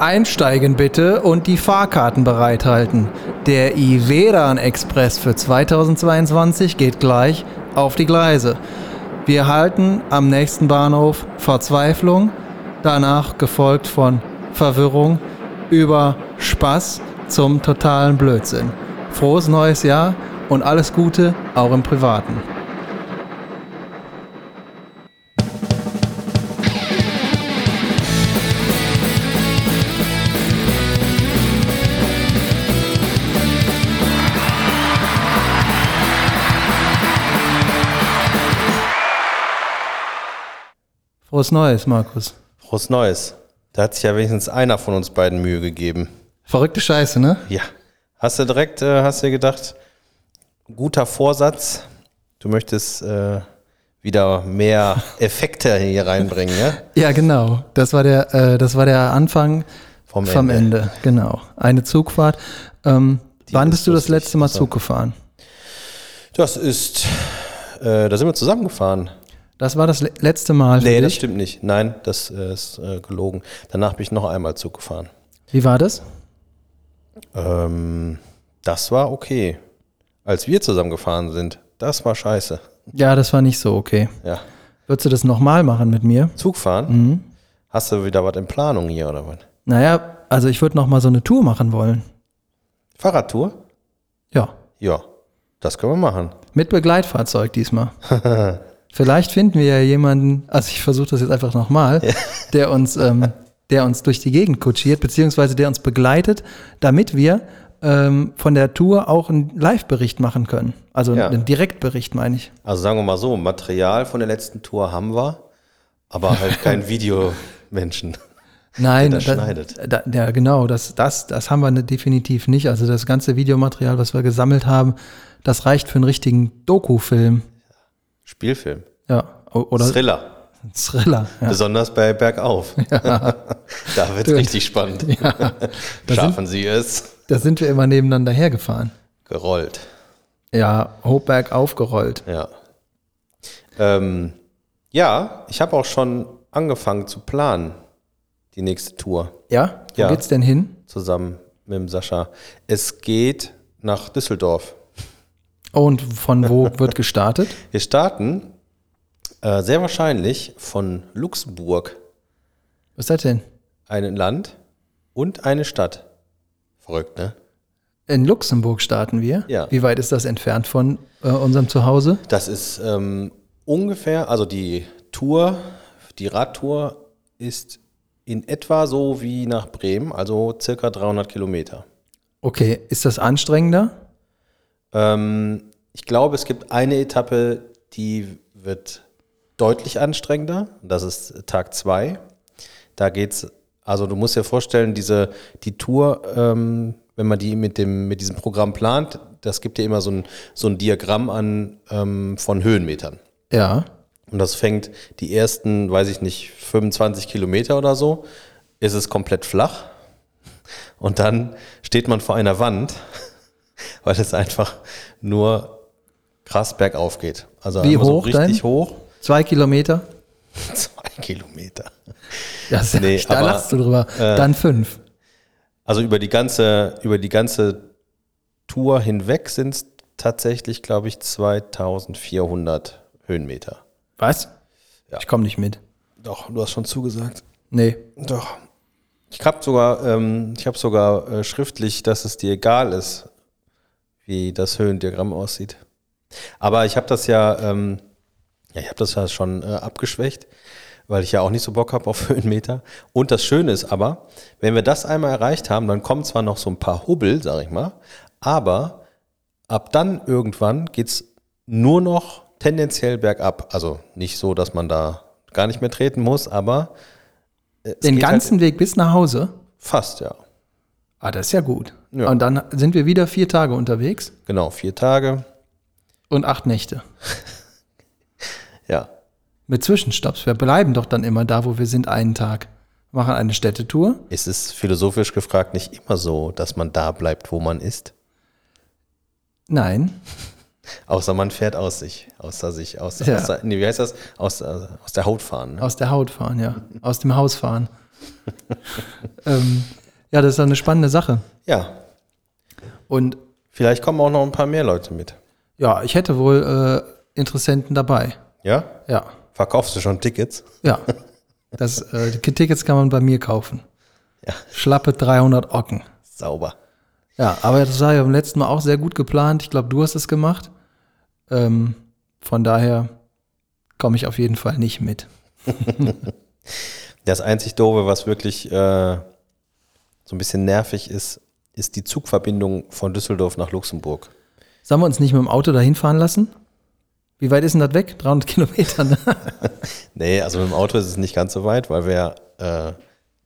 Einsteigen bitte und die Fahrkarten bereithalten. Der Iveran Express für 2022 geht gleich auf die Gleise. Wir halten am nächsten Bahnhof Verzweiflung, danach gefolgt von Verwirrung über Spaß zum totalen Blödsinn. Frohes neues Jahr und alles Gute auch im Privaten. Frohes Neues, Markus. Frohes Neues. Da hat sich ja wenigstens einer von uns beiden Mühe gegeben. Verrückte Scheiße, ne? Ja. Hast du direkt, gedacht, guter Vorsatz, du möchtest wieder mehr Effekte hier reinbringen, ja? Ja, genau. Das war der Anfang vom Ende. Genau. Eine Zugfahrt. Wann bist du das letzte Mal Zug gefahren? Das ist, da sind wir zusammengefahren. Das war das letzte Mal. Nee, das stimmt nicht. Nein, das ist gelogen. Danach bin ich noch einmal Zug gefahren. Wie war das? Das war okay. Als wir zusammen gefahren sind, das war scheiße. Ja, das war nicht so okay. Ja. Würdest du das nochmal machen mit mir? Zug fahren? Mhm. Hast du wieder was in Planung hier oder was? Naja, also ich würde nochmal so eine Tour machen wollen. Fahrradtour? Ja. Ja, das können wir machen. Mit Begleitfahrzeug diesmal. Vielleicht finden wir ja jemanden, also ich versuche das jetzt einfach nochmal, ja, der uns durch die Gegend kutschiert, beziehungsweise der uns begleitet, damit wir von der Tour auch einen Live-Bericht machen können. Also ja, einen Direktbericht, meine ich. Also sagen wir mal so, Material von der letzten Tour haben wir, aber halt kein Videomenschen. Nein, der das schneidet. Ja genau, das haben wir definitiv nicht. Also das ganze Videomaterial, was wir gesammelt haben, das reicht für einen richtigen Dokufilm. Spielfilm. Ja. Oder Thriller. Ja. Besonders bei Bergauf. Ja. Da wird es richtig spannend. Ja. Schaffen Sie es. Da sind wir immer nebeneinander hergefahren. Gerollt. Ja, hoch bergauf gerollt. Ja. Ja, ich habe auch schon angefangen zu planen, die nächste Tour. Ja? Wo geht's denn hin? Zusammen mit dem Sascha. Es geht nach Düsseldorf. Und von wo wird gestartet? Wir starten sehr wahrscheinlich von Luxemburg. Was ist das denn? Ein Land und eine Stadt. Verrückt, ne? In Luxemburg starten wir? Ja. Wie weit ist das entfernt von unserem Zuhause? Das ist ungefähr, also die Radtour ist in etwa so wie nach Bremen, also circa 300 Kilometer. Okay, ist das anstrengender? Ich glaube, es gibt eine Etappe, die wird deutlich anstrengender. Das ist Tag 2. Da geht's, also du musst dir vorstellen, die Tour, wenn man die mit diesem Programm plant, das gibt dir immer so ein Diagramm an von Höhenmetern. Ja. Und das fängt die ersten, weiß ich nicht, 25 Kilometer oder so, ist es komplett flach. Und dann steht man vor einer Wand, weil es einfach nur krass bergauf geht. Also wie hoch so richtig denn? Hoch. 2 Kilometer? 2 Kilometer. Das ist nee, da lachst du drüber. Dann 5. Also über die ganze Tour hinweg sind es tatsächlich, glaube ich, 2400 Höhenmeter. Was? Ja. Ich komme nicht mit. Doch, du hast schon zugesagt. Nee. Doch. Ich habe sogar, schriftlich, dass es dir egal ist, wie das Höhendiagramm aussieht. Aber ich habe das schon abgeschwächt, weil ich ja auch nicht so Bock habe auf Höhenmeter. Und das Schöne ist aber, wenn wir das einmal erreicht haben, dann kommen zwar noch so ein paar Hubbel, sag ich mal, aber ab dann irgendwann geht's nur noch tendenziell bergab. Also nicht so, dass man da gar nicht mehr treten muss, aber den ganzen halt Weg bis nach Hause? Fast, ja. Ah, das ist ja gut. Ja. Und dann sind wir wieder 4 Tage unterwegs? Genau, 4 Tage. Und 8 Nächte. Ja. Mit Zwischenstopps. Wir bleiben doch dann immer da, wo wir sind, einen Tag. Machen eine Städtetour. Ist es philosophisch gefragt nicht immer so, dass man da bleibt, wo man ist? Nein. Außer man fährt aus der Haut fahren. Ne? Aus der Haut fahren, ja. Aus dem Haus fahren. Ja, das ist eine spannende Sache. Ja. Und vielleicht kommen auch noch ein paar mehr Leute mit. Ja, ich hätte wohl Interessenten dabei. Ja? Ja. Verkaufst du schon Tickets? Ja. Das, die Tickets kann man bei mir kaufen. Ja. Schlappe 300 Ocken. Sauber. Ja, aber das war ja beim letzten Mal auch sehr gut geplant. Ich glaube, du hast es gemacht. Von daher komme ich auf jeden Fall nicht mit. Das einzig Doofe, was wirklich so ein bisschen nervig ist, ist die Zugverbindung von Düsseldorf nach Luxemburg. Sollen wir uns nicht mit dem Auto dahin fahren lassen? Wie weit ist denn das weg? 300 Kilometer, ne? Nee, also mit dem Auto ist es nicht ganz so weit, weil wir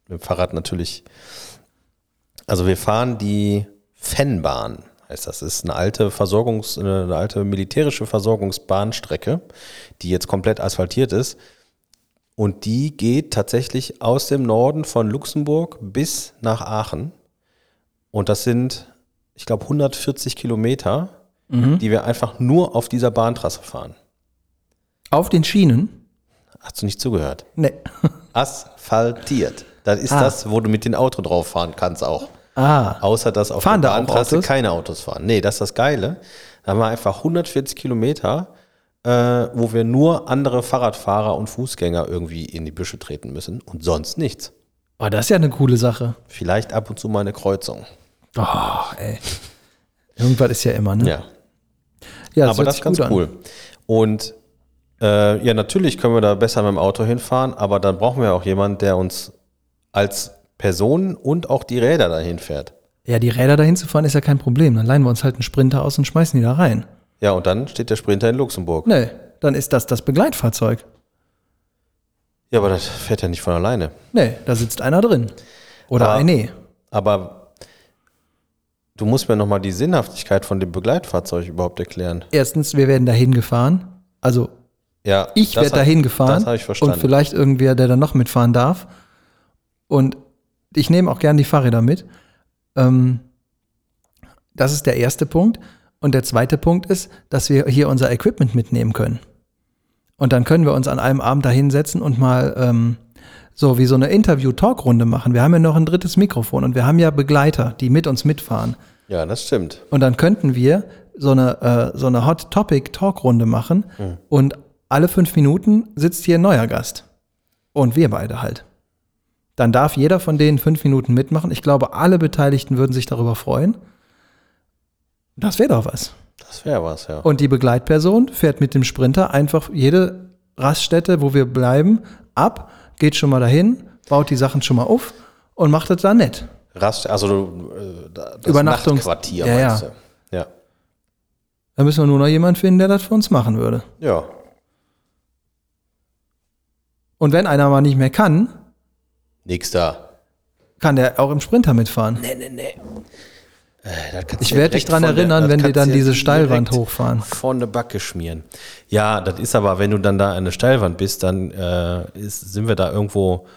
mit dem Fahrrad natürlich, also wir fahren die Vennbahn, heißt das. Das ist eine alte eine alte militärische Versorgungsbahnstrecke, die jetzt komplett asphaltiert ist. Und die geht tatsächlich aus dem Norden von Luxemburg bis nach Aachen. Und das sind, ich glaube, 140 Kilometer, die wir einfach nur auf dieser Bahntrasse fahren. Auf den Schienen? Hast du nicht zugehört? Nee. Asphaltiert. Das ist das, wo du mit dem Auto drauf fahren kannst auch. Ah. Außer, dass auf der Bahntrasse keine Autos fahren. Nee, das ist das Geile. Da haben wir einfach 140 Kilometer, wo wir nur andere Fahrradfahrer und Fußgänger irgendwie in die Büsche treten müssen und sonst nichts. Oh, das ist ja eine coole Sache. Vielleicht ab und zu mal eine Kreuzung. Oh, ey. Irgendwas ist ja immer, ne? Ja. Ja, das aber das ist ganz cool. Und ja, natürlich können wir da besser mit dem Auto hinfahren, aber dann brauchen wir auch jemanden, der uns als Person und auch die Räder dahin fährt. Ja, die Räder dahin zu fahren ist ja kein Problem. Dann leihen wir uns halt einen Sprinter aus und schmeißen die da rein. Ja, und dann steht der Sprinter in Luxemburg. Nee, dann ist das das Begleitfahrzeug. Ja, aber das fährt ja nicht von alleine. Nee, da sitzt einer drin. Oder eine. Aber du musst mir nochmal die Sinnhaftigkeit von dem Begleitfahrzeug überhaupt erklären. Erstens, wir werden dahin gefahren. Also, ja, ich werde dahin gefahren. Das habe ich verstanden. Und vielleicht irgendwer, der dann noch mitfahren darf. Und ich nehme auch gerne die Fahrräder mit. Das ist der erste Punkt. Und der zweite Punkt ist, dass wir hier unser Equipment mitnehmen können. Und dann können wir uns an einem Abend da hinsetzen und mal so wie so eine Interview-Talk-Runde machen. Wir haben ja noch ein drittes Mikrofon und wir haben ja Begleiter, die mit uns mitfahren. Ja, das stimmt. Und dann könnten wir so eine Hot-Topic-Talk-Runde machen und alle 5 Minuten sitzt hier ein neuer Gast. Und wir beide halt. Dann darf jeder von denen 5 Minuten mitmachen. Ich glaube, alle Beteiligten würden sich darüber freuen. Das wäre doch was. Das wäre was, ja. Und die Begleitperson fährt mit dem Sprinter einfach jede Raststätte, wo wir bleiben, ab, geht schon mal dahin, baut die Sachen schon mal auf und macht das dann nett. Das Übernachtungsquartier, ja, meinst du? Ja. Da müssen wir nur noch jemanden finden, der das für uns machen würde. Ja. Und wenn einer mal nicht mehr kann, kann der auch im Sprinter mitfahren. Nee. Ich werde dich dran erinnern, wenn wir dann diese Steilwand hochfahren. Von der Backe schmieren. Ja, das ist aber, wenn du dann da an der Steilwand bist, dann sind wir da irgendwo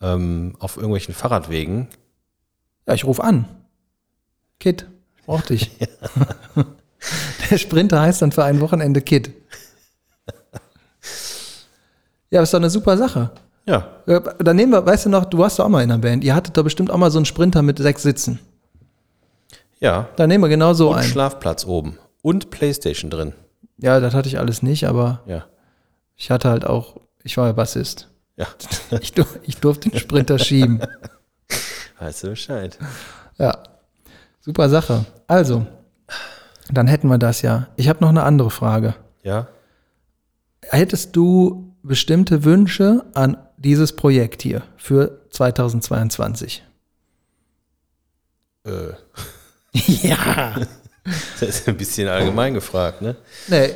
auf irgendwelchen Fahrradwegen. Ja, ich rufe an. Kid, ich brauche dich. Ja. Der Sprinter heißt dann für ein Wochenende Kid. Ja, ist doch eine super Sache. Ja. Dann nehmen wir, weißt du noch, du warst doch auch mal in der Band. Ihr hattet da bestimmt auch mal so einen Sprinter mit 6 Sitzen. Ja. Dann nehmen wir genau so einen. Und Schlafplatz oben. Und Playstation drin. Ja, das hatte ich alles nicht, aber ich hatte halt auch, ich war ja Bassist. Ja. Ich durfte den Sprinter schieben. Weißt du Bescheid. Ja. Super Sache. Also, dann hätten wir das ja. Ich habe noch eine andere Frage. Ja. Hättest du bestimmte Wünsche an dieses Projekt hier für 2022? Ja. Das ist ein bisschen allgemein gefragt, ne? Nee.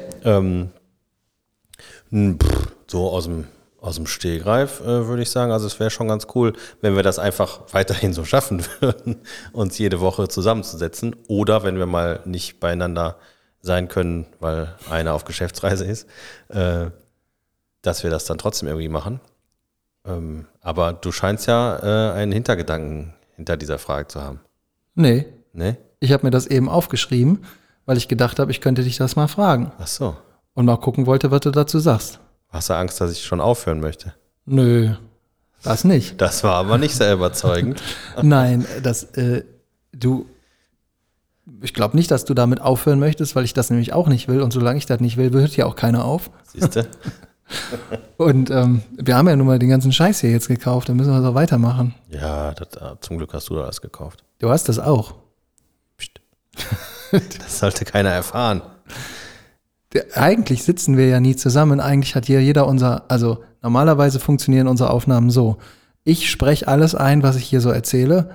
So aus dem Stehgreif würde ich sagen, also es wäre schon ganz cool, wenn wir das einfach weiterhin so schaffen würden, uns jede Woche zusammenzusetzen oder wenn wir mal nicht beieinander sein können, weil einer auf Geschäftsreise ist, dass wir das dann trotzdem irgendwie machen. Aber du scheinst ja einen Hintergedanken hinter dieser Frage zu haben. Nee. Ich habe mir das eben aufgeschrieben, weil ich gedacht habe, ich könnte dich das mal fragen. Ach so. Und mal gucken wollte, was du dazu sagst. Hast du Angst, dass ich schon aufhören möchte? Nö. Das nicht. Das war aber nicht sehr überzeugend. Nein, das, ich glaube nicht, dass du damit aufhören möchtest, weil ich das nämlich auch nicht will. Und solange ich das nicht will, hört ja auch keiner auf. Siehst du? Und wir haben ja nun mal den ganzen Scheiß hier jetzt gekauft, dann müssen wir das auch weitermachen. Ja, zum Glück hast du da alles gekauft. Du hast das auch. Psst. Das sollte keiner erfahren. Eigentlich sitzen wir ja nie zusammen. Eigentlich hat hier jeder also normalerweise funktionieren unsere Aufnahmen so. Ich spreche alles ein, was ich hier so erzähle,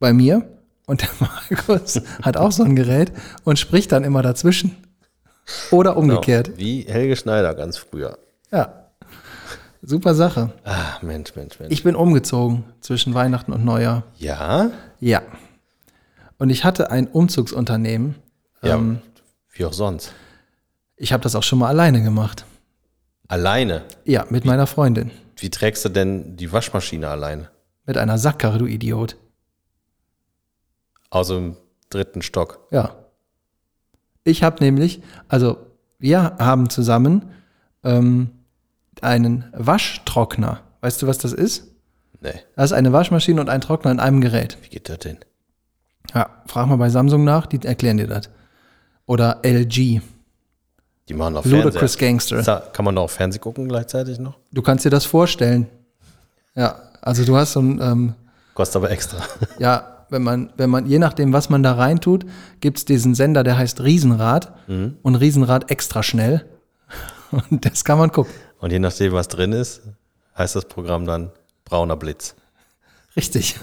bei mir. Und der Markus hat auch so ein Gerät und spricht dann immer dazwischen. Oder umgekehrt. Genau, wie Helge Schneider ganz früher. Ja, super Sache. Ach, Mensch. Ich bin umgezogen zwischen Weihnachten und Neujahr. Ja? Ja. Und ich hatte ein Umzugsunternehmen. Ja, wie auch sonst. Ich habe das auch schon mal alleine gemacht. Alleine? Ja, mit meiner Freundin. Wie trägst du denn die Waschmaschine alleine? Mit einer Sackkarre, du Idiot. Aus dem dritten Stock? Ja. Ich habe nämlich, wir haben zusammen einen Waschtrockner. Weißt du, was das ist? Nee. Das ist eine Waschmaschine und ein Trockner in einem Gerät. Wie geht das denn? Ja, frag mal bei Samsung nach, die erklären dir das. Oder LG. Die machen auf Fernseher. Ludicrous Gangster. Kann man da auch Fernsehen gucken gleichzeitig noch? Du kannst dir das vorstellen. Ja, also du hast so ein... kostet aber extra. Ja, wenn man, je nachdem, was man da reintut, gibt es diesen Sender, der heißt Riesenrad und Riesenrad extra schnell. Und das kann man gucken. Und je nachdem, was drin ist, heißt das Programm dann Brauner Blitz. Richtig.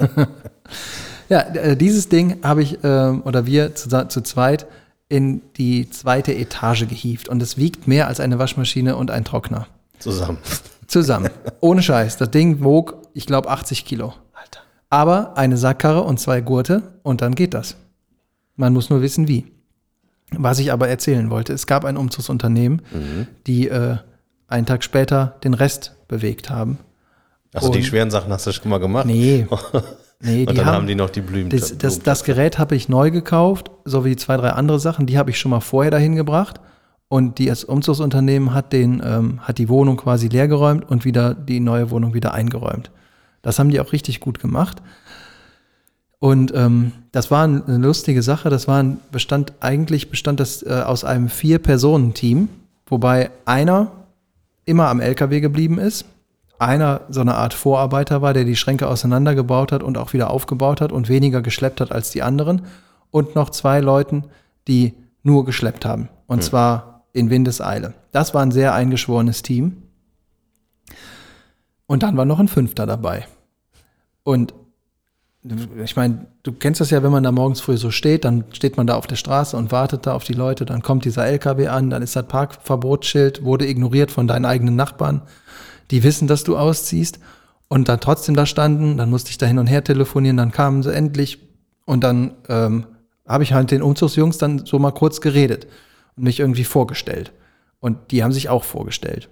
Ja, dieses Ding habe ich oder wir zu zweit in die zweite Etage gehievt. Und es wiegt mehr als eine Waschmaschine und ein Trockner. Zusammen. Ohne Scheiß. Das Ding wog, ich glaube, 80 Kilo. Alter. Aber eine Sackkarre und 2 Gurte und dann geht das. Man muss nur wissen, wie. Was ich aber erzählen wollte, es gab ein Umzugsunternehmen, die einen Tag später den Rest bewegt haben. Also die schweren Sachen hast du schon mal gemacht? Nee. Und dann haben die noch die Blüten. Das Gerät habe ich neu gekauft, sowie 2, 3 andere Sachen, die habe ich schon mal vorher dahin gebracht. Und das Umzugsunternehmen hat die Wohnung quasi leergeräumt und wieder die neue Wohnung wieder eingeräumt. Das haben die auch richtig gut gemacht. Und das war eine lustige Sache. Das war bestand das aus einem 4-Personen-Team, wobei einer immer am LKW geblieben ist, einer so eine Art Vorarbeiter war, der die Schränke auseinandergebaut hat und auch wieder aufgebaut hat und weniger geschleppt hat als die anderen und noch 2 Leuten, die nur geschleppt haben und zwar in Windeseile. Das war ein sehr eingeschworenes Team. Und dann war noch ein 5. dabei. Und ich meine, du kennst das ja, wenn man da morgens früh so steht, dann steht man da auf der Straße und wartet da auf die Leute, dann kommt dieser LKW an, dann ist das Parkverbotsschild, wurde ignoriert von deinen eigenen Nachbarn, die wissen, dass du ausziehst und dann trotzdem da standen, dann musste ich da hin und her telefonieren, dann kamen sie endlich und dann habe ich halt den Umzugsjungs dann so mal kurz geredet und mich irgendwie vorgestellt. Und die haben sich auch vorgestellt.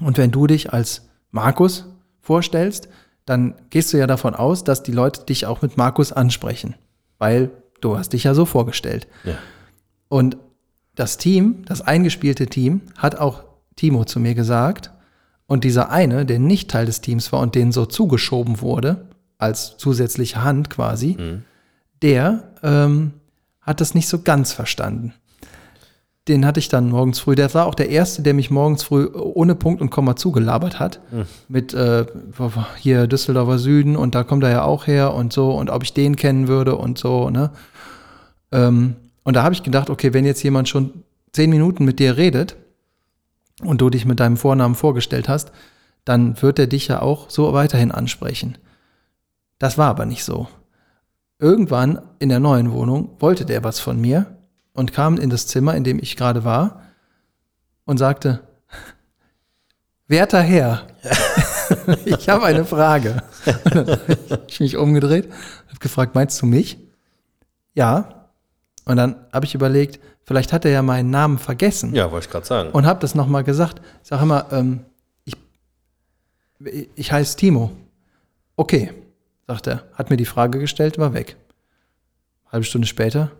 Und wenn du dich als Markus vorstellst, dann gehst du ja davon aus, dass die Leute dich auch mit Markus ansprechen, weil du hast dich ja so vorgestellt. Ja. Und das Team, das eingespielte Team, hat auch Timo zu mir gesagt und dieser eine, der nicht Teil des Teams war und denen so zugeschoben wurde, als zusätzliche Hand quasi, der hat das nicht so ganz verstanden. Den hatte ich dann morgens früh, der war auch der Erste, der mich morgens früh ohne Punkt und Komma zugelabert hat, mit hier Düsseldorfer Süden und da kommt er ja auch her und so und ob ich den kennen würde und so, ne? Und da habe ich gedacht, okay, wenn jetzt jemand schon 10 Minuten mit dir redet und du dich mit deinem Vornamen vorgestellt hast, dann wird er dich ja auch so weiterhin ansprechen. Das war aber nicht so. Irgendwann in der neuen Wohnung wollte der was von mir und kam in das Zimmer, in dem ich gerade war und sagte, werter Herr, ich habe eine Frage. Und dann habe ich mich umgedreht, habe gefragt, meinst du mich? Ja. Und dann habe ich überlegt, vielleicht hat er ja meinen Namen vergessen. Ja, wollte ich gerade sagen. Und habe das nochmal gesagt. Ich sage immer, ich heiße Timo. Okay, sagt er, hat mir die Frage gestellt, war weg. Halbe Stunde später,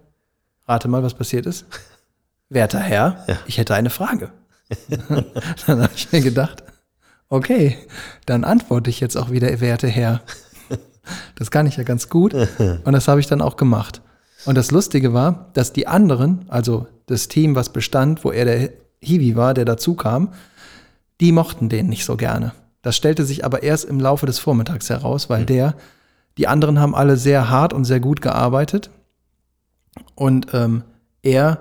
rate mal, was passiert ist. Werter Herr, ja. Ich hätte eine Frage. Dann habe ich mir gedacht, okay, dann antworte ich jetzt auch wieder, werte Herr. Das kann ich ja ganz gut und das habe ich dann auch gemacht. Und das Lustige war, dass die anderen, also das Team, was bestand, wo er der Hiwi war, der dazu kam, die mochten den nicht so gerne. Das stellte sich aber erst im Laufe des Vormittags heraus, weil die anderen haben alle sehr hart und sehr gut gearbeitet und er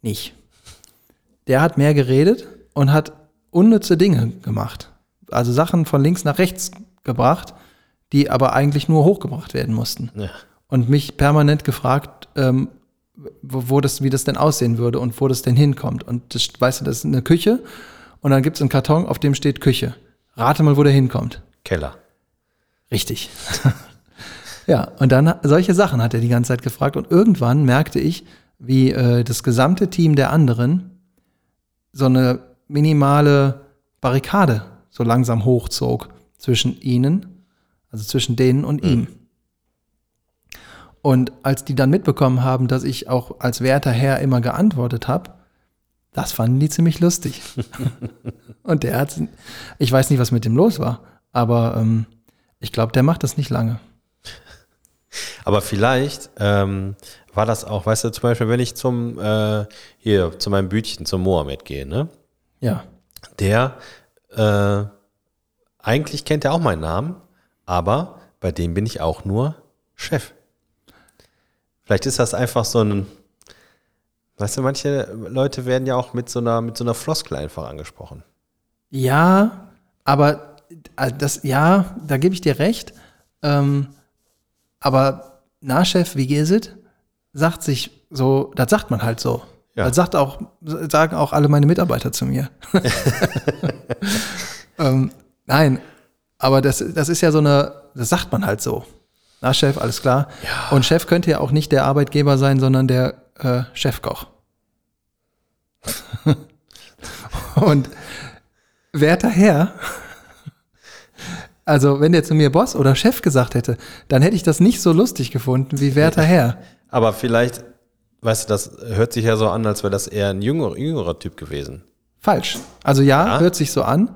nicht. Der hat mehr geredet und hat unnütze Dinge gemacht. Also Sachen von links nach rechts gebracht, die aber eigentlich nur hochgebracht werden mussten. Ja. Und mich permanent gefragt, wie das denn aussehen würde und wo das denn hinkommt. Und das, weißt du, das ist eine Küche und dann gibt es einen Karton, auf dem steht Küche. Rate mal, wo der hinkommt. Keller. Richtig. Ja, und dann solche Sachen hat er die ganze Zeit gefragt und irgendwann merkte ich, wie das gesamte Team der anderen so eine minimale Barrikade so langsam hochzog zwischen ihnen, also zwischen denen und ihm. Und als die dann mitbekommen haben, dass ich auch als werter Herr immer geantwortet habe, das fanden die ziemlich lustig. Und der hat, ich weiß nicht, was mit dem los war, aber ich glaube, der macht das nicht lange. Aber vielleicht war das auch, weißt du, zum Beispiel, wenn ich zu meinem Bütchen, zum Mohammed gehe, ne? Ja. Der, eigentlich kennt er auch meinen Namen, aber bei dem bin ich auch nur Chef. Vielleicht ist das einfach so ein, weißt du, manche Leute werden ja auch mit so einer Floskel einfach angesprochen. Ja, aber das, ja, da gebe ich dir recht. Aber na, Chef, wie geht's it? Sagt sich so, das sagt man halt so. Ja. Das sagen auch alle meine Mitarbeiter zu mir. Nein, aber das ist ja so eine, das sagt man halt so. Na, Chef, alles klar. Ja. Und Chef könnte ja auch nicht der Arbeitgeber sein, sondern der Chefkoch. Und werter Herr, also wenn der zu mir Boss oder Chef gesagt hätte, dann hätte ich das nicht so lustig gefunden wie werter Herr. Aber vielleicht, weißt du, das hört sich ja so an, als wäre das eher ein jüngerer Typ gewesen. Falsch. Also ja, hört sich so an,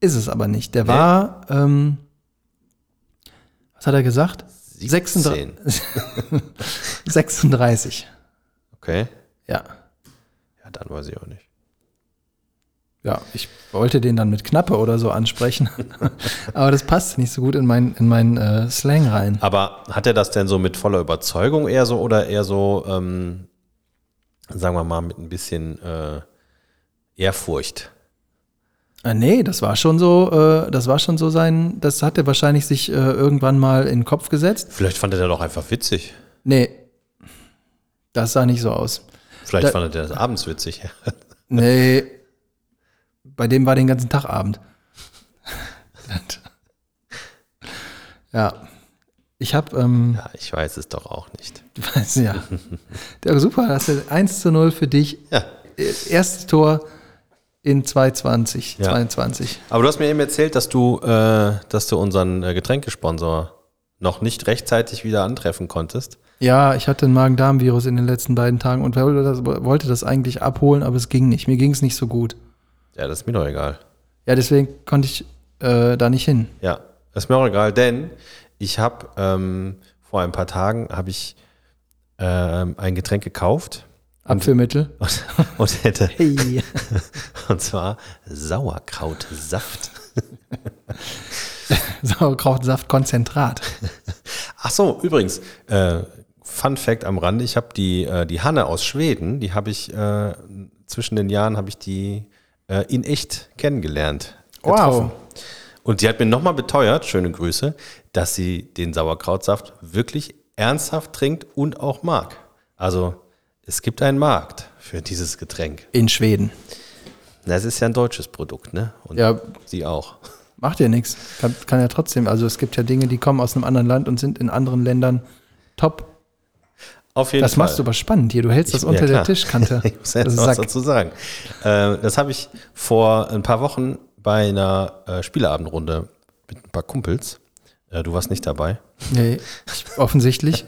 ist es aber nicht. Der war, was hat er gesagt? 36. Okay. Ja. Ja, dann weiß ich auch nicht. Ja, ich wollte den dann mit Knappe oder so ansprechen. Aber das passt nicht so gut in meinen Slang rein. Aber hat er das denn so mit voller Überzeugung eher so oder eher so, sagen wir mal, mit ein bisschen Ehrfurcht? Nee, das war schon so sein, das hat er wahrscheinlich sich irgendwann mal in den Kopf gesetzt. Vielleicht fand er das doch einfach witzig. Nee, das sah nicht so aus. Vielleicht fand er das abends witzig. Nee, bei dem war den ganzen Tag Abend. Ja, ich hab... ja, ich weiß es doch auch nicht. Du weißt, ja. Super, das ist 1:0 für dich. Ja. Erstes Tor... In 2022. Aber du hast mir eben erzählt, dass du unseren Getränkesponsor noch nicht rechtzeitig wieder antreffen konntest. Ja, ich hatte ein Magen-Darm-Virus in den letzten beiden Tagen und wollte das eigentlich abholen, aber es ging nicht. Mir ging es nicht so gut. Ja, das ist mir doch egal. Ja, deswegen konnte ich da nicht hin. Ja, das ist mir auch egal, denn ich habe vor ein paar Tagen ein Getränk gekauft. Abführmittel. Und hätte. Hey. Und zwar Sauerkrautsaft. Sauerkrautsaftkonzentrat. Ach so, übrigens, Fun Fact am Rande, ich habe die Hanne aus Schweden, die habe ich zwischen den Jahren in echt kennengelernt. Getroffen. Wow. Und die hat mir nochmal beteuert, schöne Grüße, dass sie den Sauerkrautsaft wirklich ernsthaft trinkt und auch mag. Also es gibt einen Markt für dieses Getränk. In Schweden. Das ist ja ein deutsches Produkt, ne? Und ja, sie auch. Macht ja nichts. Kann ja trotzdem. Also es gibt ja Dinge, die kommen aus einem anderen Land und sind in anderen Ländern top. Auf jeden Fall. Das machst du aber spannend hier. Du hältst das unter der Tischkante. Ich muss ja noch was dazu sagen. Das habe ich vor ein paar Wochen bei einer Spieleabendrunde mit ein paar Kumpels. Du warst nicht dabei. Nee, offensichtlich.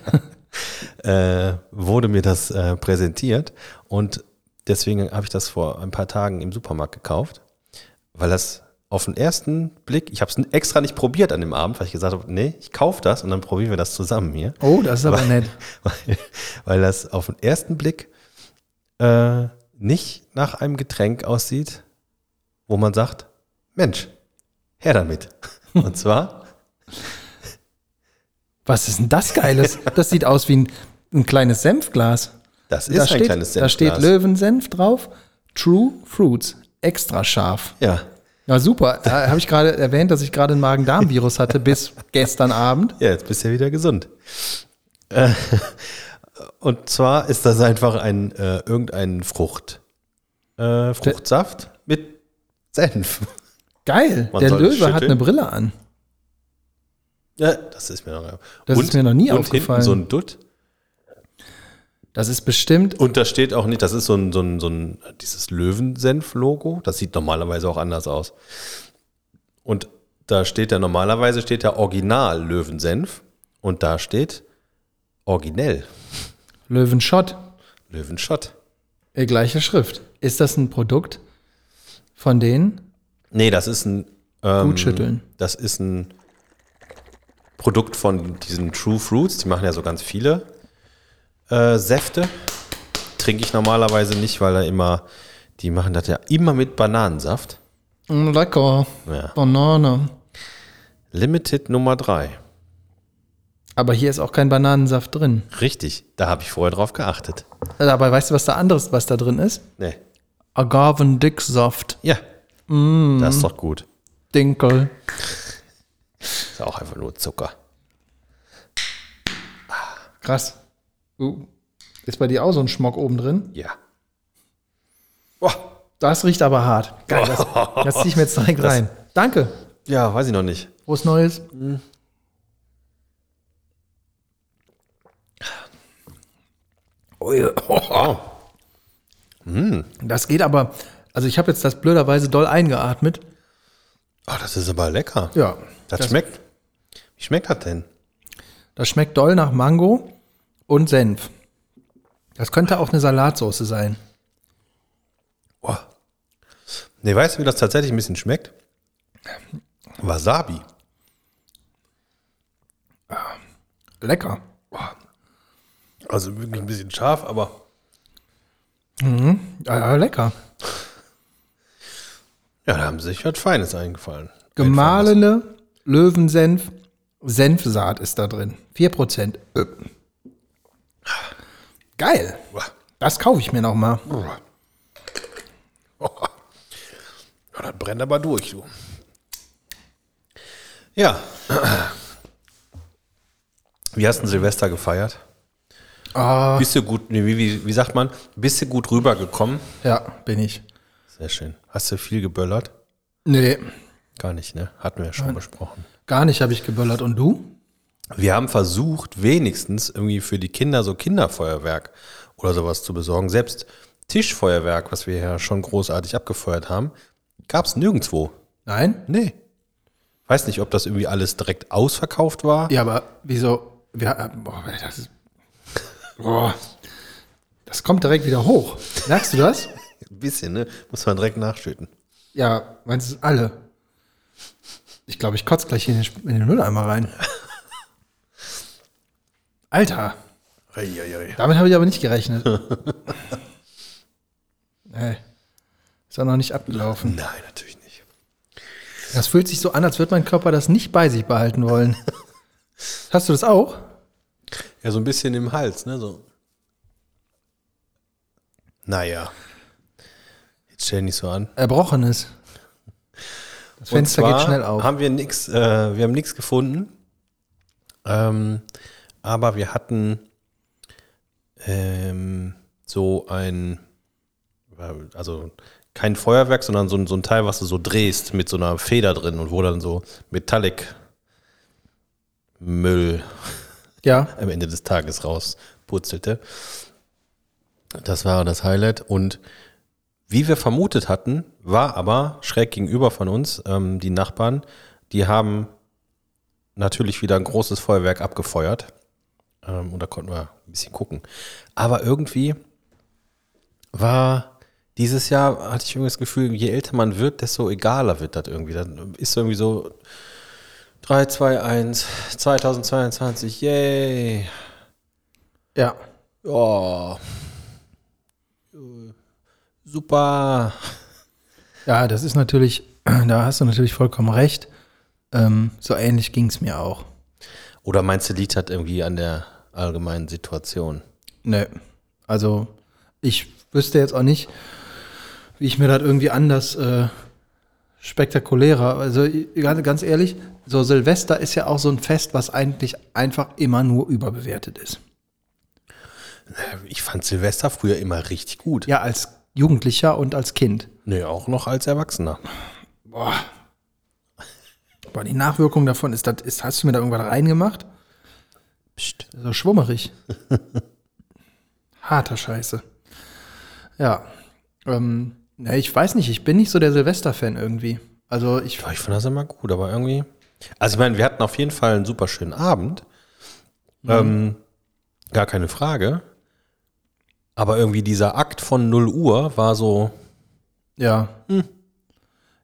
Wurde mir das präsentiert und deswegen habe ich das vor ein paar Tagen im Supermarkt gekauft, weil das auf den ersten Blick, ich habe es extra nicht probiert an dem Abend, weil ich gesagt habe, nee, ich kaufe das und dann probieren wir das zusammen hier. Oh, das ist aber nett. Weil das auf den ersten Blick nicht nach einem Getränk aussieht, wo man sagt, Mensch, her damit. Und zwar was ist denn das Geiles? Das sieht aus wie ein kleines Senfglas. Das ist ein kleines Senfglas. Da steht Löwensenf drauf, True Fruits, extra scharf. Ja. Na super, da habe ich gerade erwähnt, dass ich gerade einen Magen-Darm-Virus hatte bis gestern Abend. Ja, jetzt bist du ja wieder gesund. Und zwar ist das einfach irgendein Fruchtsaft mit Senf. Geil, der Löwe hat eine Brille an. Ja, das ist mir noch nie aufgefallen. Und hinten so ein Dutt. Das ist bestimmt. Und da steht auch nicht, das ist so ein dieses Löwensenf-Logo. Das sieht normalerweise auch anders aus. Und da steht da Original Löwensenf. Und da steht originell. Löwenschott. Gleiche Schrift. Ist das ein Produkt von denen? Nee, das ist ein. Gut schütteln. Das ist ein Produkt von diesen True Fruits. Die machen ja so ganz viele. Säfte trinke ich normalerweise nicht, weil die machen das ja immer mit Bananensaft. Lecker. Ja. Banane. Limited Nummer 3. Aber hier ist auch kein Bananensaft drin. Richtig, da habe ich vorher drauf geachtet. Dabei weißt du, was da drin ist? Nee. Agavendicksaft. Ja. Mm. Das ist doch gut. Dinkel. Ist auch einfach nur Zucker. Krass. Ist bei dir auch so ein Schmock oben drin? Ja. Oh. Das riecht aber hart. Geil, das ziehe ich mir jetzt direkt rein. Danke. Ja, weiß ich noch nicht. Frohes Neues. Mhm. Oh, ja. Oh. Mhm. Das geht aber, also ich habe jetzt das blöderweise doll eingeatmet. Oh, das ist aber lecker. Ja. Das schmeckt. Wie schmeckt das denn? Das schmeckt doll nach Mango. Und Senf. Das könnte auch eine Salatsauce sein. Boah. Nee, weißt du, wie das tatsächlich ein bisschen schmeckt? Wasabi. Lecker. Boah. Also wirklich ein bisschen scharf, aber. Mhm. Ja, lecker. Ja, da haben sie sich was Feines eingefallen. Gemahlene Löwensenf. Senfsaat ist da drin. 4%. Geil. Das kaufe ich mir noch mal. Oh, das brennt aber durch, du. Ja. Wie hast du Silvester gefeiert? Bist du gut, wie sagt man, bist du gut rübergekommen? Ja, bin ich. Sehr schön. Hast du viel geböllert? Nee. Gar nicht, ne? Hatten wir ja schon besprochen. Gar nicht habe ich geböllert. Und du? Wir haben versucht, wenigstens irgendwie für die Kinder so Kinderfeuerwerk oder sowas zu besorgen. Selbst Tischfeuerwerk, was wir ja schon großartig abgefeuert haben, gab es nirgendwo. Nein? Nee. Weiß nicht, ob das irgendwie alles direkt ausverkauft war. Ja, aber wieso? Das kommt direkt wieder hoch. Merkst du das? Ein bisschen, ne? Muss man direkt nachschütten. Ja, meinst du alle? Ich glaube, ich kotze gleich hier in den Mülleimer rein. Alter, damit habe ich aber nicht gerechnet. Hey. Ist auch noch nicht abgelaufen. Nein, natürlich nicht. Das fühlt sich so an, als würde mein Körper das nicht bei sich behalten wollen. Hast du das auch? Ja, so ein bisschen im Hals, ne? So. Naja, jetzt stell nicht so an. Erbrochenes. Das Fenster geht schnell auf. Wir haben nichts gefunden. Aber wir hatten also kein Feuerwerk, sondern so ein Teil, was du so drehst mit so einer Feder drin und wo dann so Metallic-Müll am Ende des Tages rauspurzelte. Das war das Highlight. Und wie wir vermutet hatten, war aber schräg gegenüber von uns die Nachbarn, die haben natürlich wieder ein großes Feuerwerk abgefeuert. Und da konnten wir ein bisschen gucken. Aber irgendwie war dieses Jahr hatte ich irgendwie das Gefühl, je älter man wird, desto egaler wird das irgendwie. Dann ist irgendwie so 3, 2, 1, 2022, yay. Ja. Oh. Super. Ja, das ist natürlich, da hast du natürlich vollkommen recht. So ähnlich ging es mir auch. Oder meinst du, liegt halt irgendwie an der allgemeinen Situation? Nö. Also ich wüsste jetzt auch nicht, wie ich mir das irgendwie anders spektakulärer, also ganz ehrlich, so Silvester ist ja auch so ein Fest, was eigentlich einfach immer nur überbewertet ist. Ich fand Silvester früher immer richtig gut. Ja, als Jugendlicher und als Kind. Nee, auch noch als Erwachsener. Boah. Boah, die Nachwirkung davon ist, hast du mir da irgendwas reingemacht? Psst. So schwummerig. Harter Scheiße. Ja. Na, ich weiß nicht, ich bin nicht so der Silvester-Fan irgendwie. Also ich fand das immer gut, aber irgendwie. Also ich meine, wir hatten auf jeden Fall einen super schönen Abend. Mhm. Gar keine Frage. Aber irgendwie dieser Akt von 0 Uhr war so. Ja. Hm.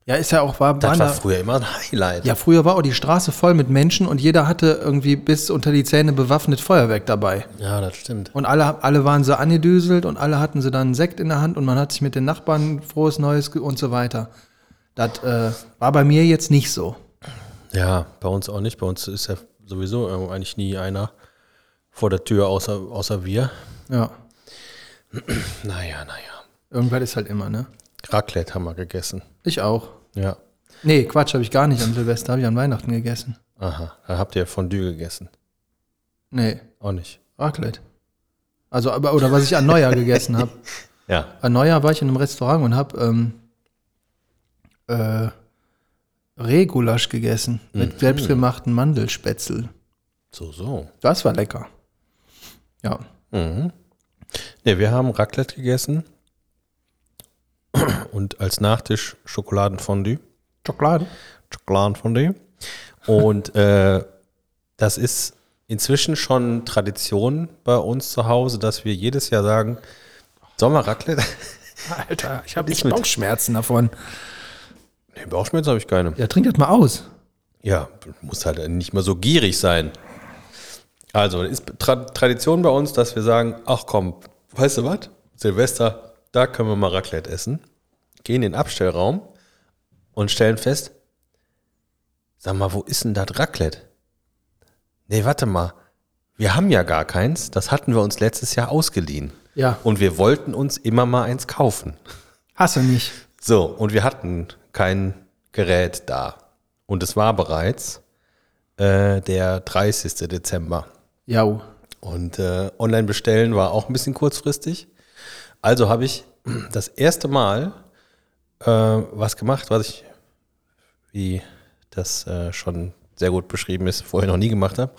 Ja, ist ja auch war. Das war früher immer ein Highlight. Ja, früher war auch die Straße voll mit Menschen und jeder hatte irgendwie bis unter die Zähne bewaffnet Feuerwerk dabei. Ja, das stimmt. Und alle waren so angedüselt und alle hatten so dann einen Sekt in der Hand und man hat sich mit den Nachbarn frohes Neues und so weiter. Das war bei mir jetzt nicht so. Ja, bei uns auch nicht. Bei uns ist ja sowieso eigentlich nie einer vor der Tür, außer wir. Ja. Naja. Irgendwann ist halt immer, ne? Raclette haben wir gegessen. Ich auch. Ja. Nee, Quatsch, habe ich gar nicht an Silvester, habe ich an Weihnachten gegessen. Aha, da habt ihr Fondue gegessen. Nee. Auch nicht. Raclette. Also, aber, oder was ich an Neujahr gegessen habe. Ja. An Neujahr war ich in einem Restaurant und habe Rehgulasch gegessen mit selbstgemachten Mandelspätzle. So. Das war lecker. Ja. Mhm. Nee, wir haben Raclette gegessen. Und als Nachtisch Schokoladenfondue. Schokoladenfondue. Und das ist inzwischen schon Tradition bei uns zu Hause, dass wir jedes Jahr sagen, Sommerraclette. Alter, ich habe nicht Bauchschmerzen davon. Nee, Bauchschmerzen habe ich keine. Ja, trink das mal aus. Ja, muss halt nicht mal so gierig sein. Also, ist Tradition bei uns, dass wir sagen, ach komm, weißt du was? Silvester, da können wir mal Raclette essen, gehen in den Abstellraum und stellen fest, sag mal, wo ist denn das Raclette? Nee, warte mal, wir haben ja gar keins, das hatten wir uns letztes Jahr ausgeliehen. Ja. Und wir wollten uns immer mal eins kaufen. Hast du nicht. So, und wir hatten kein Gerät da. Und es war bereits der 30. Dezember. Ja. Und online bestellen war auch ein bisschen kurzfristig. Also habe ich das erste Mal was gemacht, was ich, wie das schon sehr gut beschrieben ist, vorher noch nie gemacht habe.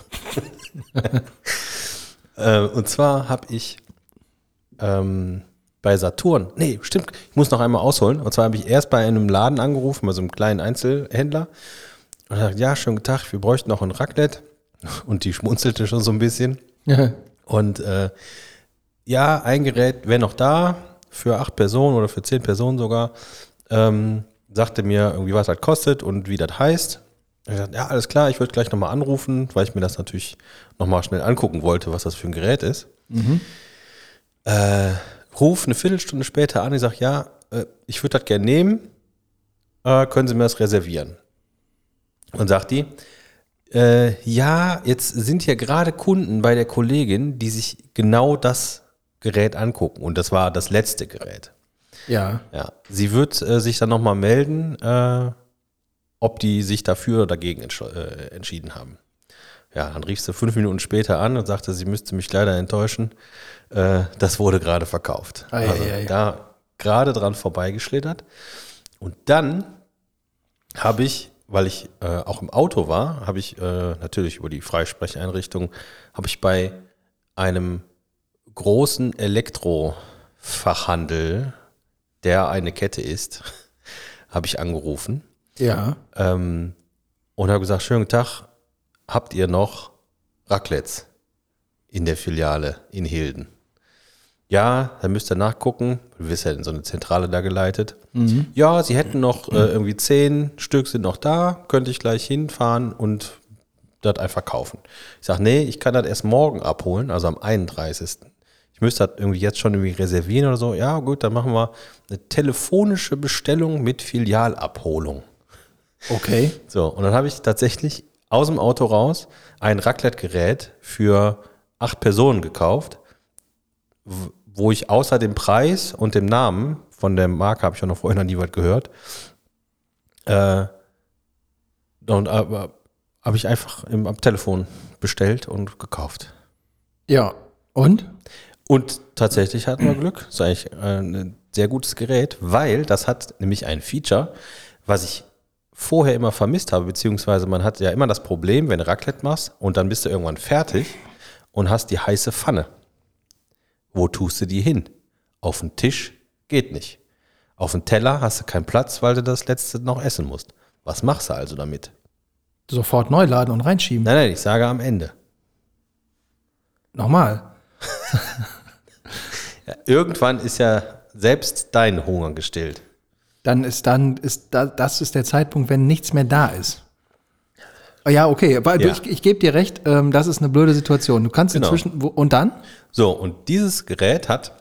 Und zwar habe ich bei Saturn, nee, stimmt, ich muss noch einmal ausholen. Und zwar habe ich erst bei einem Laden angerufen, bei so einem kleinen Einzelhändler. Und gesagt, ja, schönen guten Tag, wir bräuchten noch ein Raclette. Und die schmunzelte schon so ein bisschen. Und ja, ein Gerät wäre noch da, für 8 Personen oder für 10 Personen sogar, sagte mir irgendwie, was das kostet und wie das heißt. Ich sagte, ja, alles klar, ich würde gleich nochmal anrufen, weil ich mir das natürlich nochmal schnell angucken wollte, was das für ein Gerät ist. Mhm. Ruf eine Viertelstunde später an, ich sage, ja, ich würde das gerne nehmen, können Sie mir das reservieren? Und sagt die, ja, jetzt sind hier gerade Kunden bei der Kollegin, die sich genau das Gerät angucken. Und das war das letzte Gerät. Ja. Sie wird sich dann nochmal melden, ob die sich dafür oder dagegen entschieden haben. Ja, dann rief sie 5 Minuten später an und sagte, sie müsste mich leider enttäuschen. Das wurde gerade verkauft. Da gerade dran vorbeigeschlittert. Und dann habe ich, weil ich auch im Auto war, habe ich natürlich über die Freisprecheinrichtung, habe ich bei einem großen Elektrofachhandel, der eine Kette ist, habe ich angerufen. Ja. Und habe gesagt, schönen Tag, habt ihr noch Raclettes in der Filiale in Hilden? Ja, dann müsst ihr nachgucken. Du wirst ja in so eine Zentrale da geleitet. Mhm. Ja, sie hätten noch irgendwie 10 Stück sind noch da. Könnte ich gleich hinfahren und das einfach kaufen. Ich sage, nee, ich kann das erst morgen abholen, also am 31. Ich müsste das irgendwie jetzt schon irgendwie reservieren oder so. Ja, gut, dann machen wir eine telefonische Bestellung mit Filialabholung. Okay. So, und dann habe ich tatsächlich aus dem Auto raus ein Raclette-Gerät für 8 Personen gekauft, wo ich außer dem Preis und dem Namen, von der Marke habe ich ja noch vorhin noch nie was gehört, habe ich einfach am Telefon bestellt und gekauft. Ja, und? Und tatsächlich hatten wir Glück. Das ist eigentlich ein sehr gutes Gerät, weil das hat nämlich ein Feature, was ich vorher immer vermisst habe, beziehungsweise man hat ja immer das Problem, wenn du Raclette machst und dann bist du irgendwann fertig und hast die heiße Pfanne. Wo tust du die hin? Auf den Tisch geht nicht. Auf den Teller hast du keinen Platz, weil du das letzte noch essen musst. Was machst du also damit? Sofort neu laden und reinschieben. Nein, ich sage am Ende. Nochmal. Ja, irgendwann ist ja selbst dein Hunger gestillt. Das ist der Zeitpunkt, wenn nichts mehr da ist. Ja, okay, weil ja. Ich gebe dir recht, das ist eine blöde Situation. Du kannst inzwischen, und dann? So, und dieses Gerät hat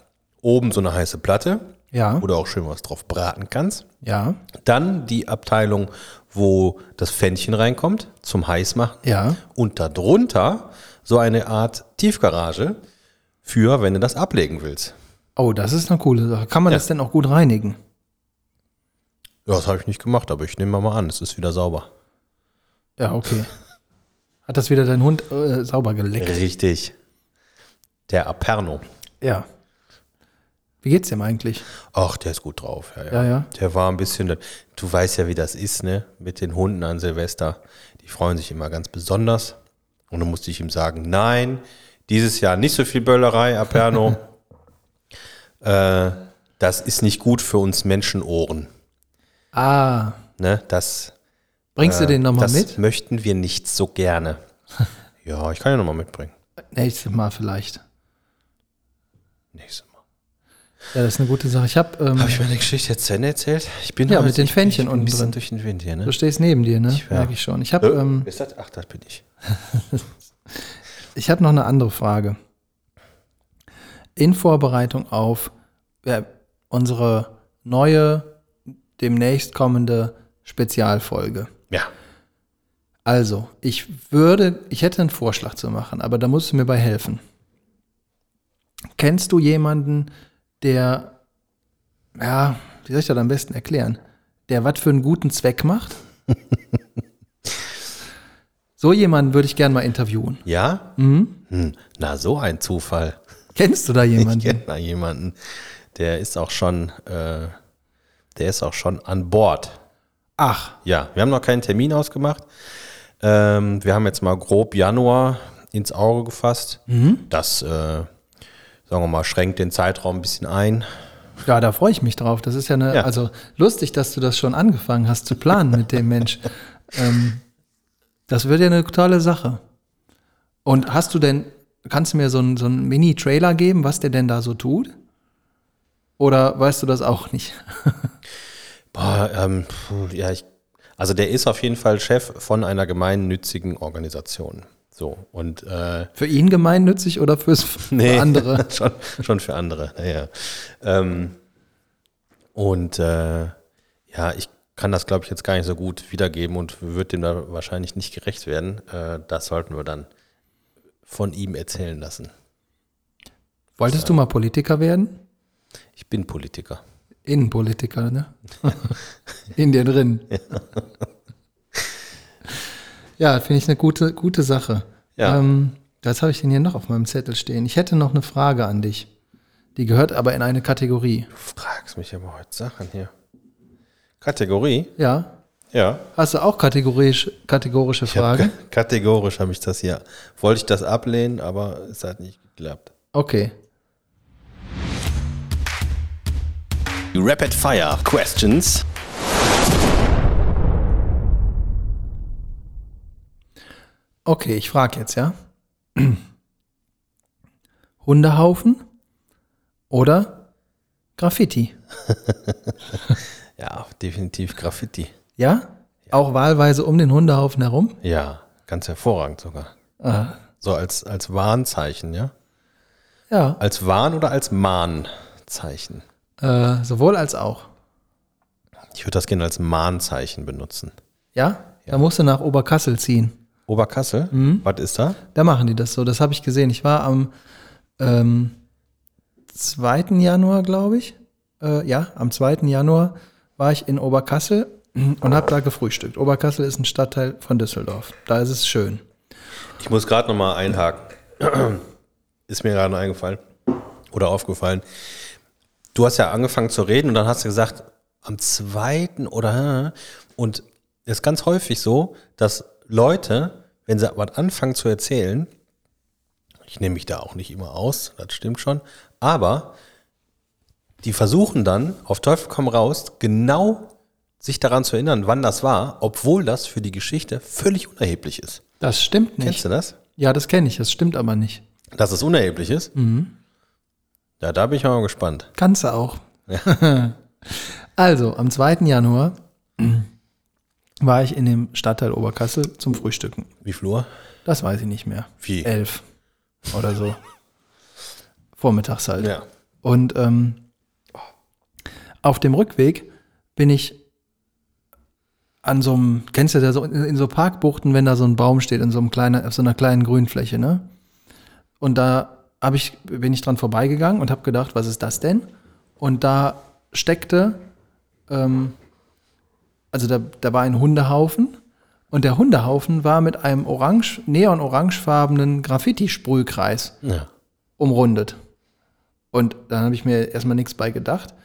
oben so eine heiße Platte, ja, wo du auch schön was drauf braten kannst. Ja. Dann die Abteilung, wo das Pfännchen reinkommt, zum Heißmachen. Ja. Und darunter so eine Art Tiefgarage für, wenn du das ablegen willst. Oh, das ist eine coole Sache. Kann man das denn auch gut reinigen? Ja, das habe ich nicht gemacht, aber ich nehme mal an, es ist wieder sauber. Ja, okay. Hat das wieder dein Hund sauber geleckt? Richtig. Der Aperno. Ja. Wie geht's dem eigentlich? Ach, der ist gut drauf. Ja. Der war ein bisschen, du weißt ja, wie das ist, ne? Mit den Hunden an Silvester. Die freuen sich immer ganz besonders. Und dann musste ich ihm sagen, nein, dieses Jahr nicht so viel Böllerei, Aperno. Das ist nicht gut für uns Menschenohren. Ah. Ne, das... Bringst du den nochmal mit? Das möchten wir nicht so gerne. Ja, ich kann ja nochmal mitbringen. Nächstes Mal vielleicht. Nächstes Mal. Ja, das ist eine gute Sache. Habe ich meine Geschichte jetzt zu Ende erzählt? Ich bin ja mit den Fähnchen unten drin. Durch den Wind hier, ne? Du stehst neben dir, ne? Merke ich schon. Ist das? Ach, das bin ich. Ich habe noch eine andere Frage. In Vorbereitung auf unsere neue, demnächst kommende Spezialfolge. Ja. Also, ich hätte einen Vorschlag zu machen, aber da musst du mir bei helfen. Kennst du jemanden, der, wie soll ich das am besten erklären, der was für einen guten Zweck macht? So jemanden würde ich gerne mal interviewen. Ja? Mhm. Na, so ein Zufall. Kennst du da jemanden? Ich kenne da jemanden, der ist auch schon an Bord. Ach. Ja, wir haben noch keinen Termin ausgemacht. Wir haben jetzt mal grob Januar ins Auge gefasst. Mhm. Das, sagen wir mal, schränkt den Zeitraum ein bisschen ein. Ja, da freue ich mich drauf. Das ist ja also lustig, dass du das schon angefangen hast zu planen mit dem Mensch. Das wird ja eine tolle Sache. Und kannst du mir so einen Mini-Trailer geben, was der denn da so tut? Oder weißt du das auch nicht? Also der ist auf jeden Fall Chef von einer gemeinnützigen Organisation. So, und für ihn gemeinnützig oder für andere? schon für andere. Naja. Ich kann das, glaube ich, jetzt gar nicht so gut wiedergeben und würde dem da wahrscheinlich nicht gerecht werden. Das sollten wir dann von ihm erzählen lassen. Wolltest du mal Politiker werden? Ich bin Politiker. Innenpolitiker, ne? In dir drin. Ja, finde ich eine gute Sache. Ja. Das habe ich denn hier noch auf meinem Zettel stehen. Ich hätte noch eine Frage an dich. Die gehört aber in eine Kategorie. Du fragst mich aber heute Sachen hier. Kategorie? Ja. Hast du auch kategorische Fragen? Kategorisch habe ich das hier. Wollte ich das ablehnen, aber es hat nicht geklappt. Okay. Rapid Fire Questions. Okay, ich frage jetzt, ja? Hundehaufen Oder Graffiti. Ja, definitiv Graffiti. Ja? Ja? Auch wahlweise um den Hundehaufen herum? Ja, ganz hervorragend sogar. Ah. So als Warnzeichen, ja? Ja. Als Warn- oder als Mahnzeichen? Sowohl als auch. Ich würde das gerne als Mahnzeichen benutzen. Ja? Ja. Da musst du nach Oberkassel ziehen. Oberkassel? Mhm. Was ist da? Da machen die das so. Das habe ich gesehen. Ich war am 2. Januar, glaube ich. Am 2. Januar war ich in Oberkassel und habe da gefrühstückt. Oberkassel ist ein Stadtteil von Düsseldorf. Da ist es schön. Ich muss gerade nochmal einhaken. Ist mir gerade eingefallen oder aufgefallen. Du hast ja angefangen zu reden und dann hast du gesagt, am 2. oder... Und es ist ganz häufig so, dass Leute, wenn sie was anfangen zu erzählen, ich nehme mich da auch nicht immer aus, das stimmt schon, aber die versuchen dann, auf Teufel komm raus, genau sich daran zu erinnern, wann das war, obwohl das für die Geschichte völlig unerheblich ist. Das stimmt nicht. Kennst du das? Ja, das kenne ich, das stimmt aber nicht. Dass es unerheblich ist? Mhm. Ja, da bin ich mal gespannt. Kannst du auch. Ja. Also, am 2. Januar war ich in dem Stadtteil Oberkassel zum Frühstücken. Wie viel Uhr? Das weiß ich nicht mehr. Wie? 11 oder so. Vormittags halt. Ja. Und auf dem Rückweg bin ich an so einem, kennst du ja so, in so Parkbuchten, wenn da so ein Baum steht, in so einem kleinen, auf so einer kleinen Grünfläche, ne? Und da bin ich dran vorbeigegangen und habe gedacht, was ist das denn? Und da steckte, da war ein Hundehaufen und der Hundehaufen war mit einem neon-orangefarbenen Graffiti-Sprühkreis umrundet. Und dann habe ich mir erstmal nichts bei gedacht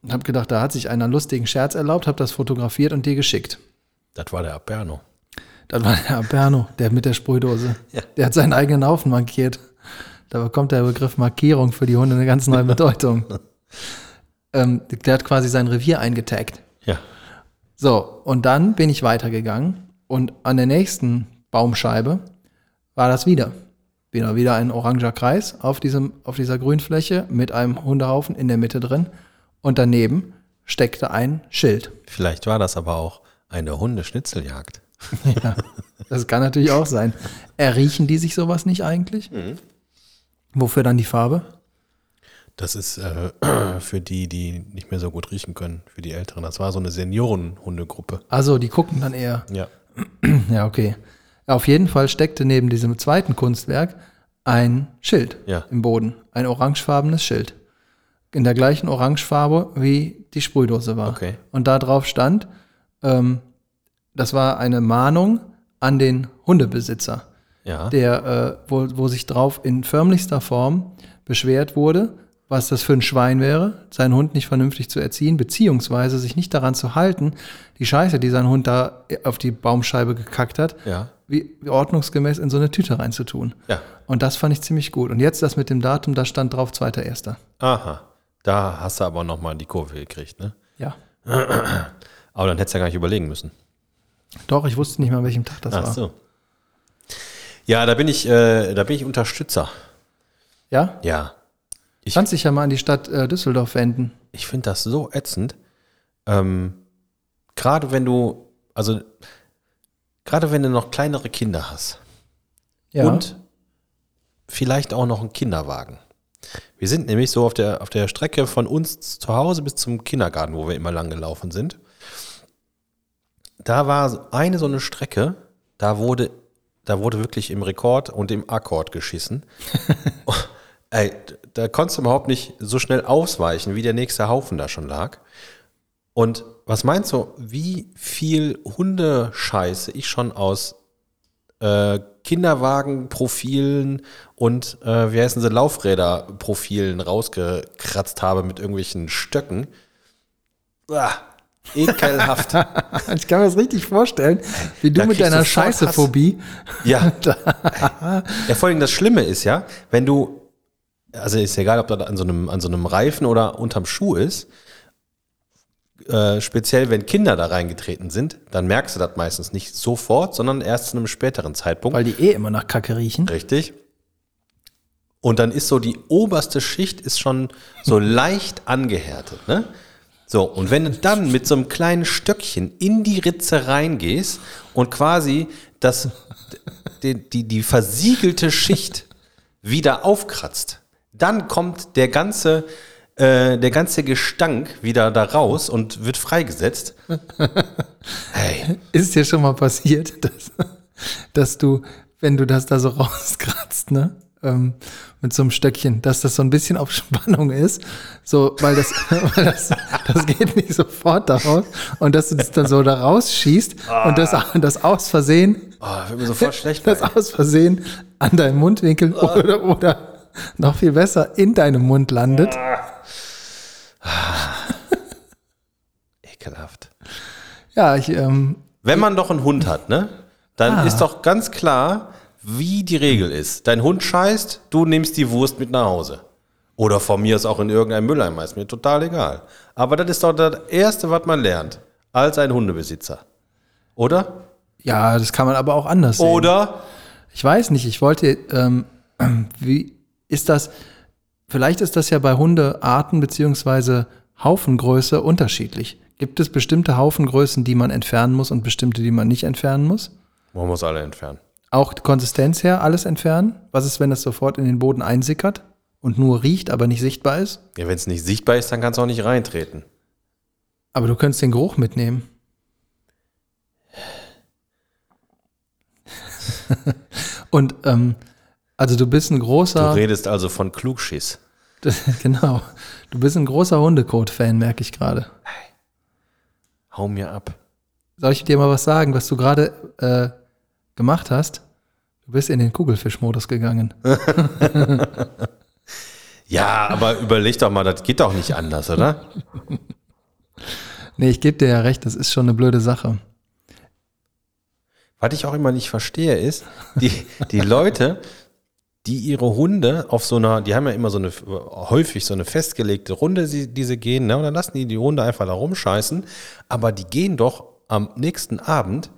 und habe gedacht, da hat sich einer einen lustigen Scherz erlaubt, habe das fotografiert und dir geschickt. Das war der Aperno. Das war der Aperno, der mit der Sprühdose. Ja. Der hat seinen eigenen Haufen markiert. Da bekommt der Begriff Markierung für die Hunde eine ganz neue Bedeutung. Der hat quasi sein Revier eingetaggt. Ja. So, und dann bin ich weitergegangen und an der nächsten Baumscheibe war das wieder ein oranger Kreis auf dieser Grünfläche mit einem Hundehaufen in der Mitte drin und daneben steckte ein Schild. Vielleicht war das aber auch eine Hundeschnitzeljagd. Ja, das kann natürlich auch sein. Erriechen die sich sowas nicht eigentlich? Mhm. Wofür dann die Farbe? Das ist für die, die nicht mehr so gut riechen können, für die Älteren. Das war so eine Seniorenhundegruppe. Also die gucken dann eher. Ja. Ja, okay. Auf jeden Fall steckte neben diesem zweiten Kunstwerk ein Schild im Boden. Ein orangefarbenes Schild. In der gleichen Orangefarbe, wie die Sprühdose war. Okay. Und da drauf stand, das war eine Mahnung an den Hundebesitzer, der wo sich drauf in förmlichster Form beschwert wurde, was das für ein Schwein wäre, seinen Hund nicht vernünftig zu erziehen, beziehungsweise sich nicht daran zu halten, die Scheiße, die sein Hund da auf die Baumscheibe gekackt hat, wie ordnungsgemäß in so eine Tüte reinzutun. Ja. Und das fand ich ziemlich gut. Und jetzt das mit dem Datum, da stand drauf 2.1. Aha, da hast du aber nochmal die Kurve gekriegt, ne? Ja. Aber dann hättest du ja gar nicht überlegen müssen. Doch, ich wusste nicht mal, an welchem Tag das war. Ach so. Ja, da bin ich Unterstützer. Ja? Ja. Ich kann dich ja mal an die Stadt Düsseldorf wenden. Ich finde das so ätzend. Gerade wenn du noch kleinere Kinder hast. Ja. Und vielleicht auch noch einen Kinderwagen. Wir sind nämlich so auf der Strecke von uns zu Hause bis zum Kindergarten, wo wir immer lang gelaufen sind. Da war eine so eine Strecke, da wurde wirklich im Rekord und im Akkord geschissen. Ey, da konntest du überhaupt nicht so schnell ausweichen, wie der nächste Haufen da schon lag. Und was meinst du, wie viel Hundescheiße ich schon aus Kinderwagenprofilen und Laufräderprofilen rausgekratzt habe mit irgendwelchen Stöcken? Ah. Ekelhaft. Ich kann mir das richtig vorstellen, wie du mit deiner Scheißephobie. Ja. Ja, vor allem das Schlimme ist ja, wenn du, also ist egal, ob das an so einem Reifen oder unterm Schuh ist, speziell wenn Kinder da reingetreten sind, dann merkst du das meistens nicht sofort, sondern erst zu einem späteren Zeitpunkt. Weil die eh immer nach Kacke riechen. Richtig. Und dann ist so die oberste Schicht ist schon so leicht angehärtet, ne? So, und wenn du dann mit so einem kleinen Stöckchen in die Ritze reingehst und quasi das, die versiegelte Schicht wieder aufkratzt, dann kommt der ganze Gestank wieder da raus und wird freigesetzt. Hey. Ist dir schon mal passiert, dass du, wenn du das da so rauskratzt, ne? Mit so einem Stöckchen, dass das so ein bisschen auf Spannung ist, so, weil das geht nicht sofort daraus und dass du das dann so da rausschießt und das aus Versehen, wird mir sofort schlecht, das aus Versehen an deinem Mundwinkel oder noch viel besser in deinem Mund landet. Ekelhaft. Ja, wenn man doch einen Hund hat, ne, dann ist doch ganz klar, wie die Regel ist. Dein Hund scheißt, du nimmst die Wurst mit nach Hause. Oder von mir ist auch in irgendeinem Mülleimer, ist mir total egal. Aber das ist doch das Erste, was man lernt, als ein Hundebesitzer. Oder? Ja, das kann man aber auch anders sehen. Oder? Ich weiß nicht, ich wollte, wie ist das, vielleicht ist das ja bei Hundearten bzw. Haufengröße unterschiedlich. Gibt es bestimmte Haufengrößen, die man entfernen muss und bestimmte, die man nicht entfernen muss? Man muss alle entfernen. Auch die Konsistenz her, alles entfernen? Was ist, wenn das sofort in den Boden einsickert und nur riecht, aber nicht sichtbar ist? Ja, wenn es nicht sichtbar ist, dann kannst du auch nicht reintreten. Aber du könntest den Geruch mitnehmen. Und, also du bist ein großer... Du redest also von Klugschiss. Genau. Du bist ein großer Hundekot-Fan, merke ich gerade. Hey, hau mir ab. Soll ich dir mal was sagen, was du gerade... gemacht hast, du bist in den Kugelfischmodus gegangen. Ja, aber überleg doch mal, das geht doch nicht anders, oder? Nee, ich gebe dir ja recht, das ist schon eine blöde Sache. Was ich auch immer nicht verstehe, ist, die Leute, die ihre Hunde auf so einer, die haben ja immer so eine, häufig so eine festgelegte Runde, die sie gehen, ne? Und dann lassen die Hunde einfach da rumscheißen, aber die gehen doch am nächsten Abend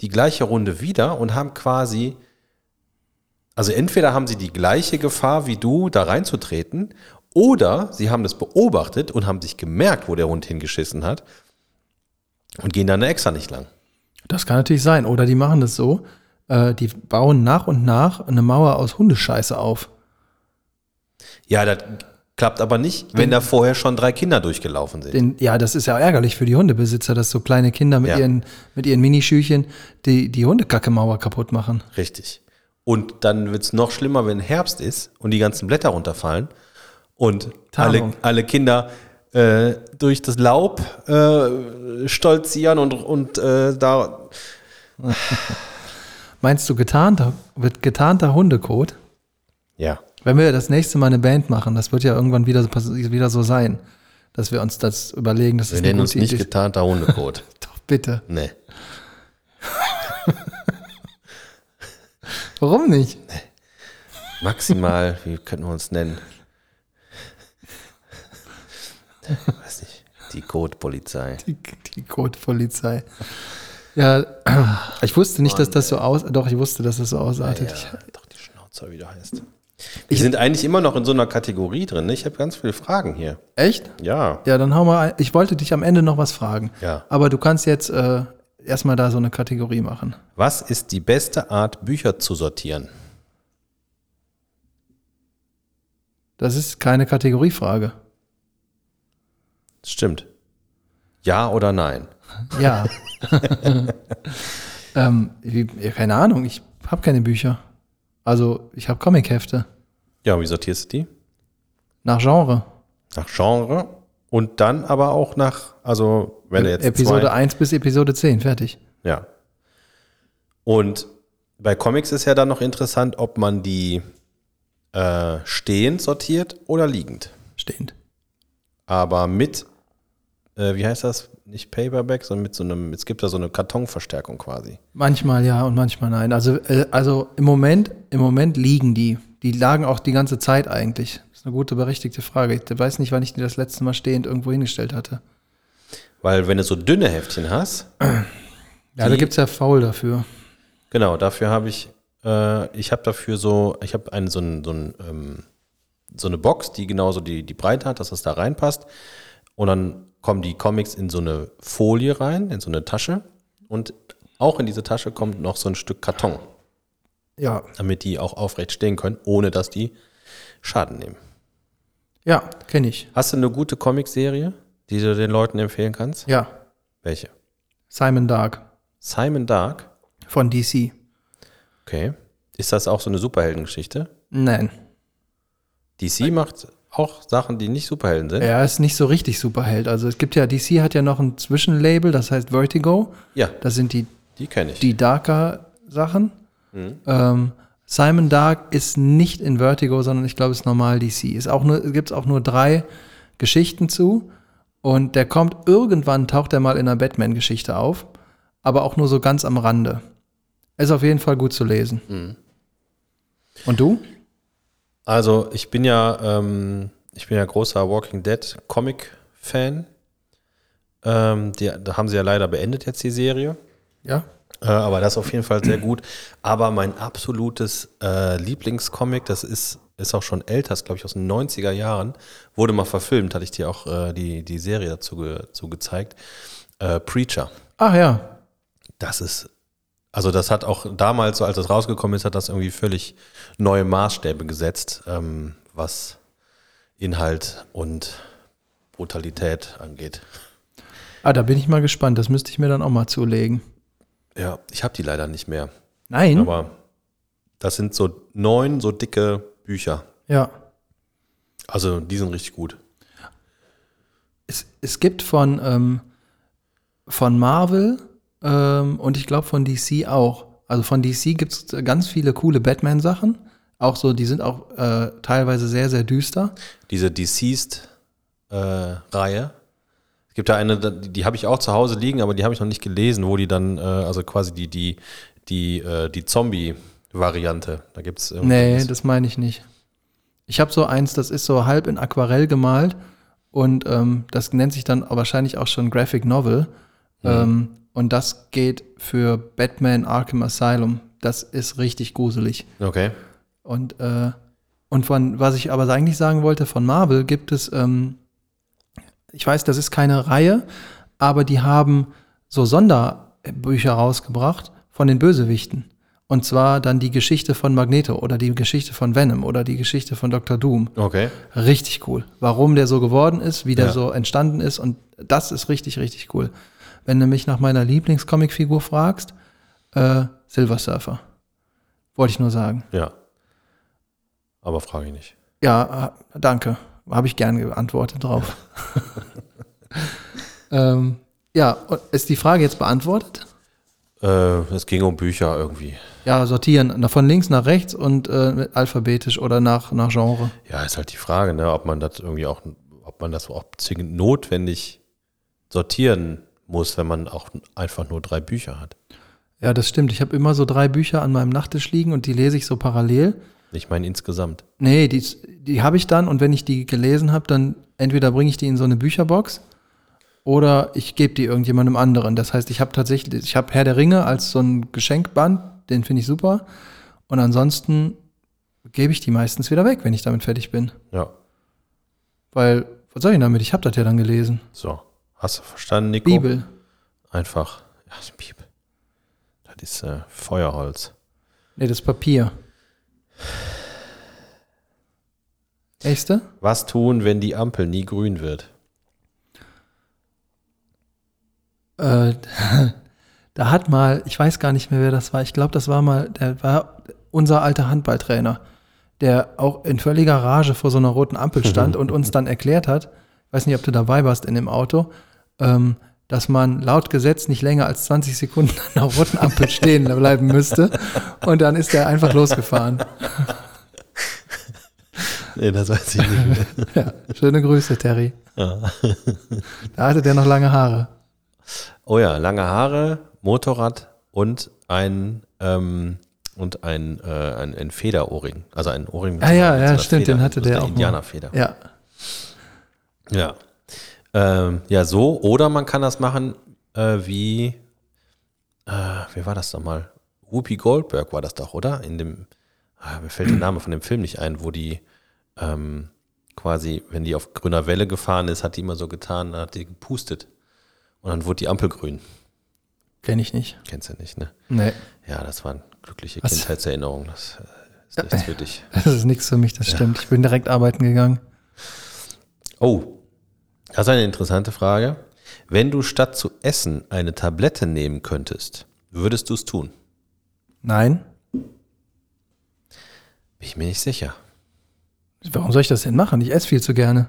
die gleiche Runde wieder und haben quasi, also entweder haben sie die gleiche Gefahr wie du, da reinzutreten, oder sie haben das beobachtet und haben sich gemerkt, wo der Hund hingeschissen hat und gehen dann extra nicht lang. Das kann natürlich sein. Oder die machen das so, die bauen nach und nach eine Mauer aus Hundescheiße auf. Ja, das klappt aber nicht, wenn da vorher schon 3 Kinder durchgelaufen sind. Ja, das ist ja ärgerlich für die Hundebesitzer, dass so kleine Kinder mit ihren Minischüchen die Hundekackemauer kaputt machen. Richtig. Und dann wird es noch schlimmer, wenn Herbst ist und die ganzen Blätter runterfallen und alle Kinder durch das Laub stolzieren und da... Meinst du, getarnter Hundekot? Ja. Wenn wir das nächste Mal eine Band machen, das wird ja irgendwann wieder so sein, dass wir uns das überlegen. Dass wir nennen uns nicht getarnter Hundekot. Doch, bitte. Nee. Warum nicht? Nee. Maximal, wie könnten wir uns nennen? Ich weiß nicht. Die Kotpolizei. Die Kotpolizei. Ja, ich wusste nicht, dass das so ausartet. Doch, ich wusste, dass das so ausartet. Ja, ja. Doch, die Schnauze wieder heißt. Wir sind eigentlich immer noch in so einer Kategorie drin. Ne? Ich habe ganz viele Fragen hier. Echt? Ja. Ja, dann hau mal ein. Ich wollte dich am Ende noch was fragen. Ja. Aber du kannst jetzt erstmal da so eine Kategorie machen. Was ist die beste Art, Bücher zu sortieren? Das ist keine Kategoriefrage. Stimmt. Ja oder nein? Ja. Keine Ahnung, ich habe keine Bücher. Also, ich habe Comichefte. Ja, wie sortierst du die? Nach Genre. Nach Genre und dann aber auch nach, also, wenn du jetzt Episode 1 bis Episode 10, fertig. Ja. Und bei Comics ist ja dann noch interessant, ob man die stehend sortiert oder liegend. Stehend. Aber mit, wie heißt das? Nicht Paperback, sondern mit so einem, es gibt da so eine Kartonverstärkung quasi. Manchmal ja und manchmal nein. Also im Moment liegen die. Die lagen auch die ganze Zeit eigentlich. Das ist eine gute, berechtigte Frage. Ich weiß nicht, wann ich die das letzte Mal stehend irgendwo hingestellt hatte. Weil wenn du so dünne Heftchen hast. Ja, da gibt es ja faul dafür. Genau, dafür habe ich Ich habe dafür so eine Box, die genauso die Breite hat, dass das da reinpasst. Und dann kommen die Comics in so eine Folie rein, in so eine Tasche. Und auch in diese Tasche kommt noch so ein Stück Karton. Ja. Damit die auch aufrecht stehen können, ohne dass die Schaden nehmen. Ja, kenne ich. Hast du eine gute Comicserie, die du den Leuten empfehlen kannst? Ja. Welche? Simon Dark. Simon Dark? Von DC. Okay. Ist das auch so eine Superheldengeschichte? Nein. DC macht auch Sachen, die nicht Superhelden sind? Er ist nicht so richtig Superheld. Also es gibt ja, DC hat ja noch ein Zwischenlabel, das heißt Vertigo. Ja. Das sind die kenne ich. Die Darker-Sachen. Mhm. Simon Dark ist nicht in Vertigo, sondern ich glaube, es ist normal DC. Es gibt auch nur 3 Geschichten zu. Und der kommt irgendwann, taucht er mal in einer Batman-Geschichte auf. Aber auch nur so ganz am Rande. Ist auf jeden Fall gut zu lesen. Mhm. Und du? Also ich bin ja großer Walking Dead Comic-Fan. Da haben sie ja leider beendet jetzt die Serie. Ja. Aber das ist auf jeden Fall sehr gut. Aber mein absolutes Lieblingscomic, das ist auch schon älter, glaube ich aus den 90er Jahren, wurde mal verfilmt, hatte ich dir auch die Serie dazu gezeigt. Preacher. Ach ja. Das hat auch damals, so als es rausgekommen ist, hat das irgendwie völlig neue Maßstäbe gesetzt, was Inhalt und Brutalität angeht. Ah, da bin ich mal gespannt. Das müsste ich mir dann auch mal zulegen. Ja, ich habe die leider nicht mehr. Nein. Aber das sind so 9 so dicke Bücher. Ja. Also die sind richtig gut. Es gibt von Marvel und ich glaube von DC auch. Also von DC gibt es ganz viele coole Batman-Sachen. Auch so, die sind auch teilweise sehr, sehr düster. Diese Deceased-Reihe. Es gibt da eine, die habe ich auch zu Hause liegen, aber die habe ich noch nicht gelesen, wo die dann, also quasi die Zombie-Variante, da gibt es irgendwas. Nee, das meine ich nicht. Ich habe so eins, das ist so halb in Aquarell gemalt und das nennt sich dann wahrscheinlich auch schon Graphic Novel. Mhm. Und das geht für Batman Arkham Asylum. Das ist richtig gruselig. Okay. Und von, was ich aber eigentlich sagen wollte, von Marvel gibt es ich weiß, das ist keine Reihe, aber die haben so Sonderbücher rausgebracht von den Bösewichten. Und zwar dann die Geschichte von Magneto oder die Geschichte von Venom oder die Geschichte von Dr. Doom. Okay. Richtig cool. Warum der so geworden ist, wie der so entstanden ist. Und das ist richtig, richtig cool. Wenn du mich nach meiner Lieblingscomicfigur fragst, Silver Surfer. Wollte ich nur sagen. Ja. Aber frage ich nicht. Ja, danke. Habe ich gern geantwortet drauf. Ja, ist die Frage jetzt beantwortet? Es ging um Bücher irgendwie. Ja, sortieren. Von links nach rechts und alphabetisch oder nach Genre. Ja, ist halt die Frage, ne, ob man das auch zwingend notwendig sortieren muss, wenn man auch einfach nur 3 Bücher hat. Ja, das stimmt. Ich habe immer so 3 Bücher an meinem Nachttisch liegen und die lese ich so parallel. Ich meine insgesamt. Nee, die habe ich dann und wenn ich die gelesen habe, dann entweder bringe ich die in so eine Bücherbox oder ich gebe die irgendjemandem anderen. Das heißt, ich habe Herr der Ringe als so ein Geschenkband, den finde ich super. Und ansonsten gebe ich die meistens wieder weg, wenn ich damit fertig bin. Ja. Weil, was soll ich damit? Ich habe das ja dann gelesen. So, hast du verstanden, Nico? Bibel. Einfach, ja, die Bibel. Das ist Feuerholz. Nee, das ist Papier. Nächste? Was tun, wenn die Ampel nie grün wird? Da hat mal, ich weiß gar nicht mehr, wer das war. Ich glaube, das war mal, der war unser alter Handballtrainer, der auch in völliger Rage vor so einer roten Ampel stand und uns dann erklärt hat, ich weiß nicht, ob du dabei warst in dem Auto, dass man laut Gesetz nicht länger als 20 Sekunden an der roten Ampel stehen bleiben müsste. Und dann ist er einfach losgefahren. Nee, das weiß ich nicht mehr. Ja, schöne Grüße, Terry. Ja. Da hatte der noch lange Haare. Oh ja, lange Haare, Motorrad und ein Federohrring. Also ein Ohrring mit einer stimmt, Feder. Den hatte der auch. Indianerfeder. Ja. Ja. Ja, so. Oder man kann das machen wie, wie war das nochmal? Whoopi Goldberg war das doch, oder? In dem, mir fällt der Name von dem Film nicht ein, wo die quasi, wenn die auf grüner Welle gefahren ist, hat die immer so getan, hat die gepustet. Und dann wurde die Ampel grün. Kenn ich nicht. Kennst du nicht, ne? Nee. Ja, das waren glückliche Kindheitserinnerungen. Das ist nichts für dich. Das ist nichts für mich, das stimmt. Ich bin direkt arbeiten gegangen. Oh, das ist eine interessante Frage. Wenn du statt zu essen eine Tablette nehmen könntest, würdest du es tun? Nein. Bin ich mir nicht sicher. Warum soll ich das denn machen? Ich esse viel zu gerne.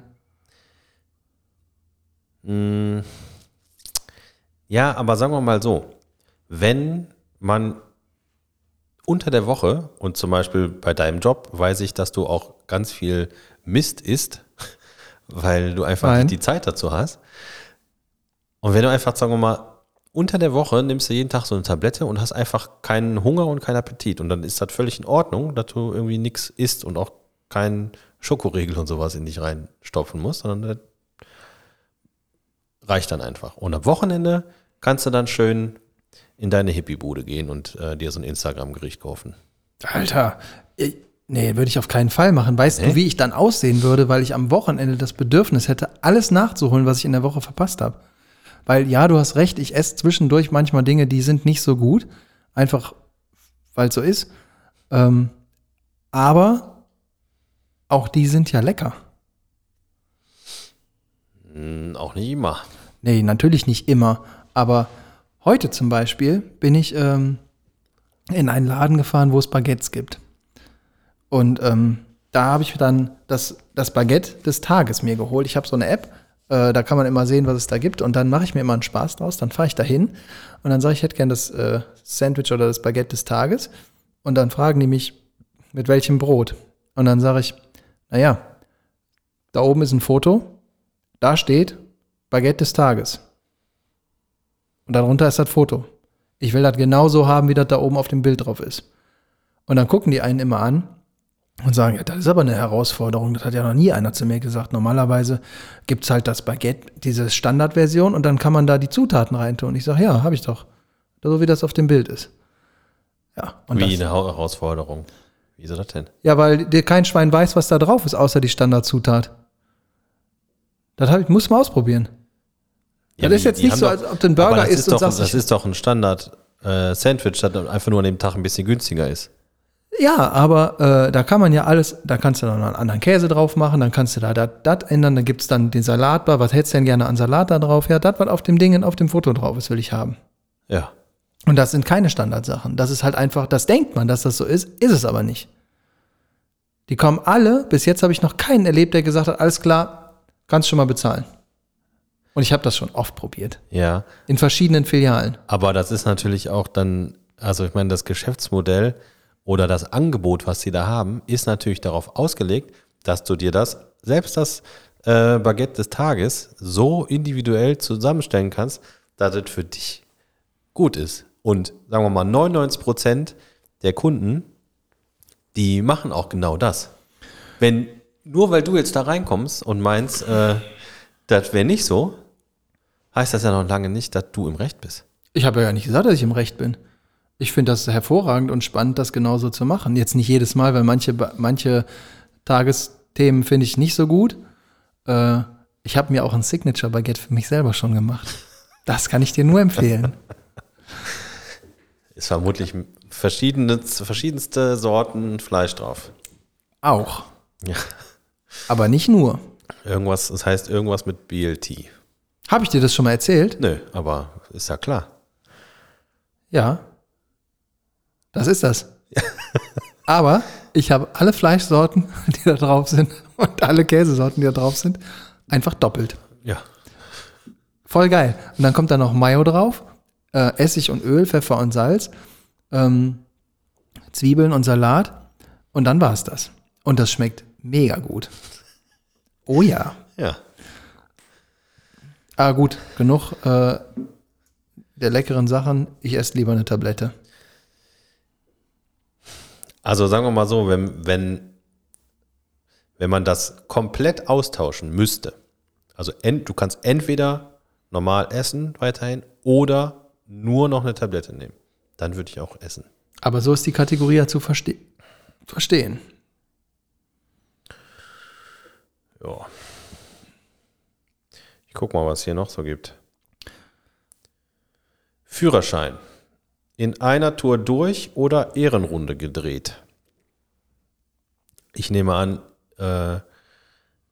Ja, aber sagen wir mal so, wenn man unter der Woche, und zum Beispiel bei deinem Job, weiß ich, dass du auch ganz viel Mist isst, weil du einfach nicht die Zeit dazu hast. Und wenn du einfach, sagen wir mal, unter der Woche nimmst du jeden Tag so eine Tablette und hast einfach keinen Hunger und keinen Appetit. Und dann ist das völlig in Ordnung, dass du irgendwie nichts isst und auch keinen Schokoriegel und sowas in dich reinstopfen musst, sondern das reicht dann einfach. Und am Wochenende kannst du dann schön in deine Hippie-Bude gehen und dir so ein Instagram-Gericht kaufen. Alter, nee, würde ich auf keinen Fall machen. Weißt du, wie ich dann aussehen würde, weil ich am Wochenende das Bedürfnis hätte, alles nachzuholen, was ich in der Woche verpasst habe. Weil ja, du hast recht, ich esse zwischendurch manchmal Dinge, die sind nicht so gut, einfach weil es so ist. Aber auch die sind ja lecker. Auch nicht immer. Nee, natürlich nicht immer. Aber heute zum Beispiel bin ich in einen Laden gefahren, wo es Baguettes gibt. Und da habe ich dann das Baguette des Tages mir geholt. Ich habe so eine App, da kann man immer sehen, was es da gibt. Und dann mache ich mir immer einen Spaß draus. Dann fahre ich da hin und dann sage ich, ich hätte gern das Sandwich oder das Baguette des Tages. Und dann fragen die mich, mit welchem Brot? Und dann sage ich, naja, da oben ist ein Foto. Da steht Baguette des Tages. Und darunter ist das Foto. Ich will das genauso haben, wie das da oben auf dem Bild drauf ist. Und dann gucken die einen immer an und sagen, ja, das ist aber eine Herausforderung. Das hat ja noch nie einer zu mir gesagt. Normalerweise gibt es halt das Baguette, diese Standardversion, und dann kann man da die Zutaten reintun. Und ich sage, ja, habe ich doch. So wie das auf dem Bild ist. Ja. Und wie eine Herausforderung. Wieso das denn? Ja, weil dir kein Schwein weiß, was da drauf ist, außer die Standardzutat. Das muss man ausprobieren. Ja, das ist jetzt nicht so, als ob du einen Burger isst und sagst... Das ist doch ein Standard-Sandwich, das einfach nur an dem Tag ein bisschen günstiger ist. Ja, aber da kann man ja alles, da kannst du noch einen anderen Käse drauf machen, dann kannst du da das ändern, dann gibt es dann den Salatbar, was hättest du denn gerne an Salat da drauf? Ja, das, was auf dem Ding, auf dem Foto drauf ist, will ich haben. Ja. Und das sind keine Standardsachen. Das ist halt einfach, das denkt man, dass das so ist es aber nicht. Die kommen alle, bis jetzt habe ich noch keinen erlebt, der gesagt hat, alles klar, kannst schon mal bezahlen. Und ich habe das schon oft probiert. Ja. In verschiedenen Filialen. Aber das ist natürlich auch dann, also ich meine, das Geschäftsmodell oder das Angebot, was sie da haben, ist natürlich darauf ausgelegt, dass du dir das Baguette des Tages so individuell zusammenstellen kannst, dass es für dich gut ist. Und sagen wir mal, 99% der Kunden, die machen auch genau das. Wenn, nur weil du jetzt da reinkommst und meinst, das wäre nicht so, heißt das ja noch lange nicht, dass du im Recht bist. Ich habe ja nicht gesagt, dass ich im Recht bin. Ich finde das hervorragend und spannend, das genauso zu machen. Jetzt nicht jedes Mal, weil manche Tagesthemen finde ich nicht so gut. Ich habe mir auch ein Signature-Baguette für mich selber schon gemacht. Das kann ich dir nur empfehlen. Ist vermutlich verschiedenste Sorten Fleisch drauf. Auch. Ja. Aber nicht nur. Irgendwas, das heißt irgendwas mit BLT. Habe ich dir das schon mal erzählt? Nö, aber ist ja klar. Ja. Das ist das. Ja. Aber ich habe alle Fleischsorten, die da drauf sind, und alle Käsesorten, die da drauf sind, einfach doppelt. Ja. Voll geil. Und dann kommt da noch Mayo drauf, Essig und Öl, Pfeffer und Salz, Zwiebeln und Salat. Und dann war es das. Und das schmeckt mega gut. Oh ja. Ja. Ah gut, genug der leckeren Sachen. Ich esse lieber eine Tablette. Also sagen wir mal so, wenn man das komplett austauschen müsste, also du kannst entweder normal essen weiterhin oder nur noch eine Tablette nehmen, dann würde ich auch essen. Aber so ist die Kategorie ja zu verstehen. Ja. Ich guck mal, was es hier noch so gibt. Führerschein. In einer Tour durch oder Ehrenrunde gedreht? Ich nehme an,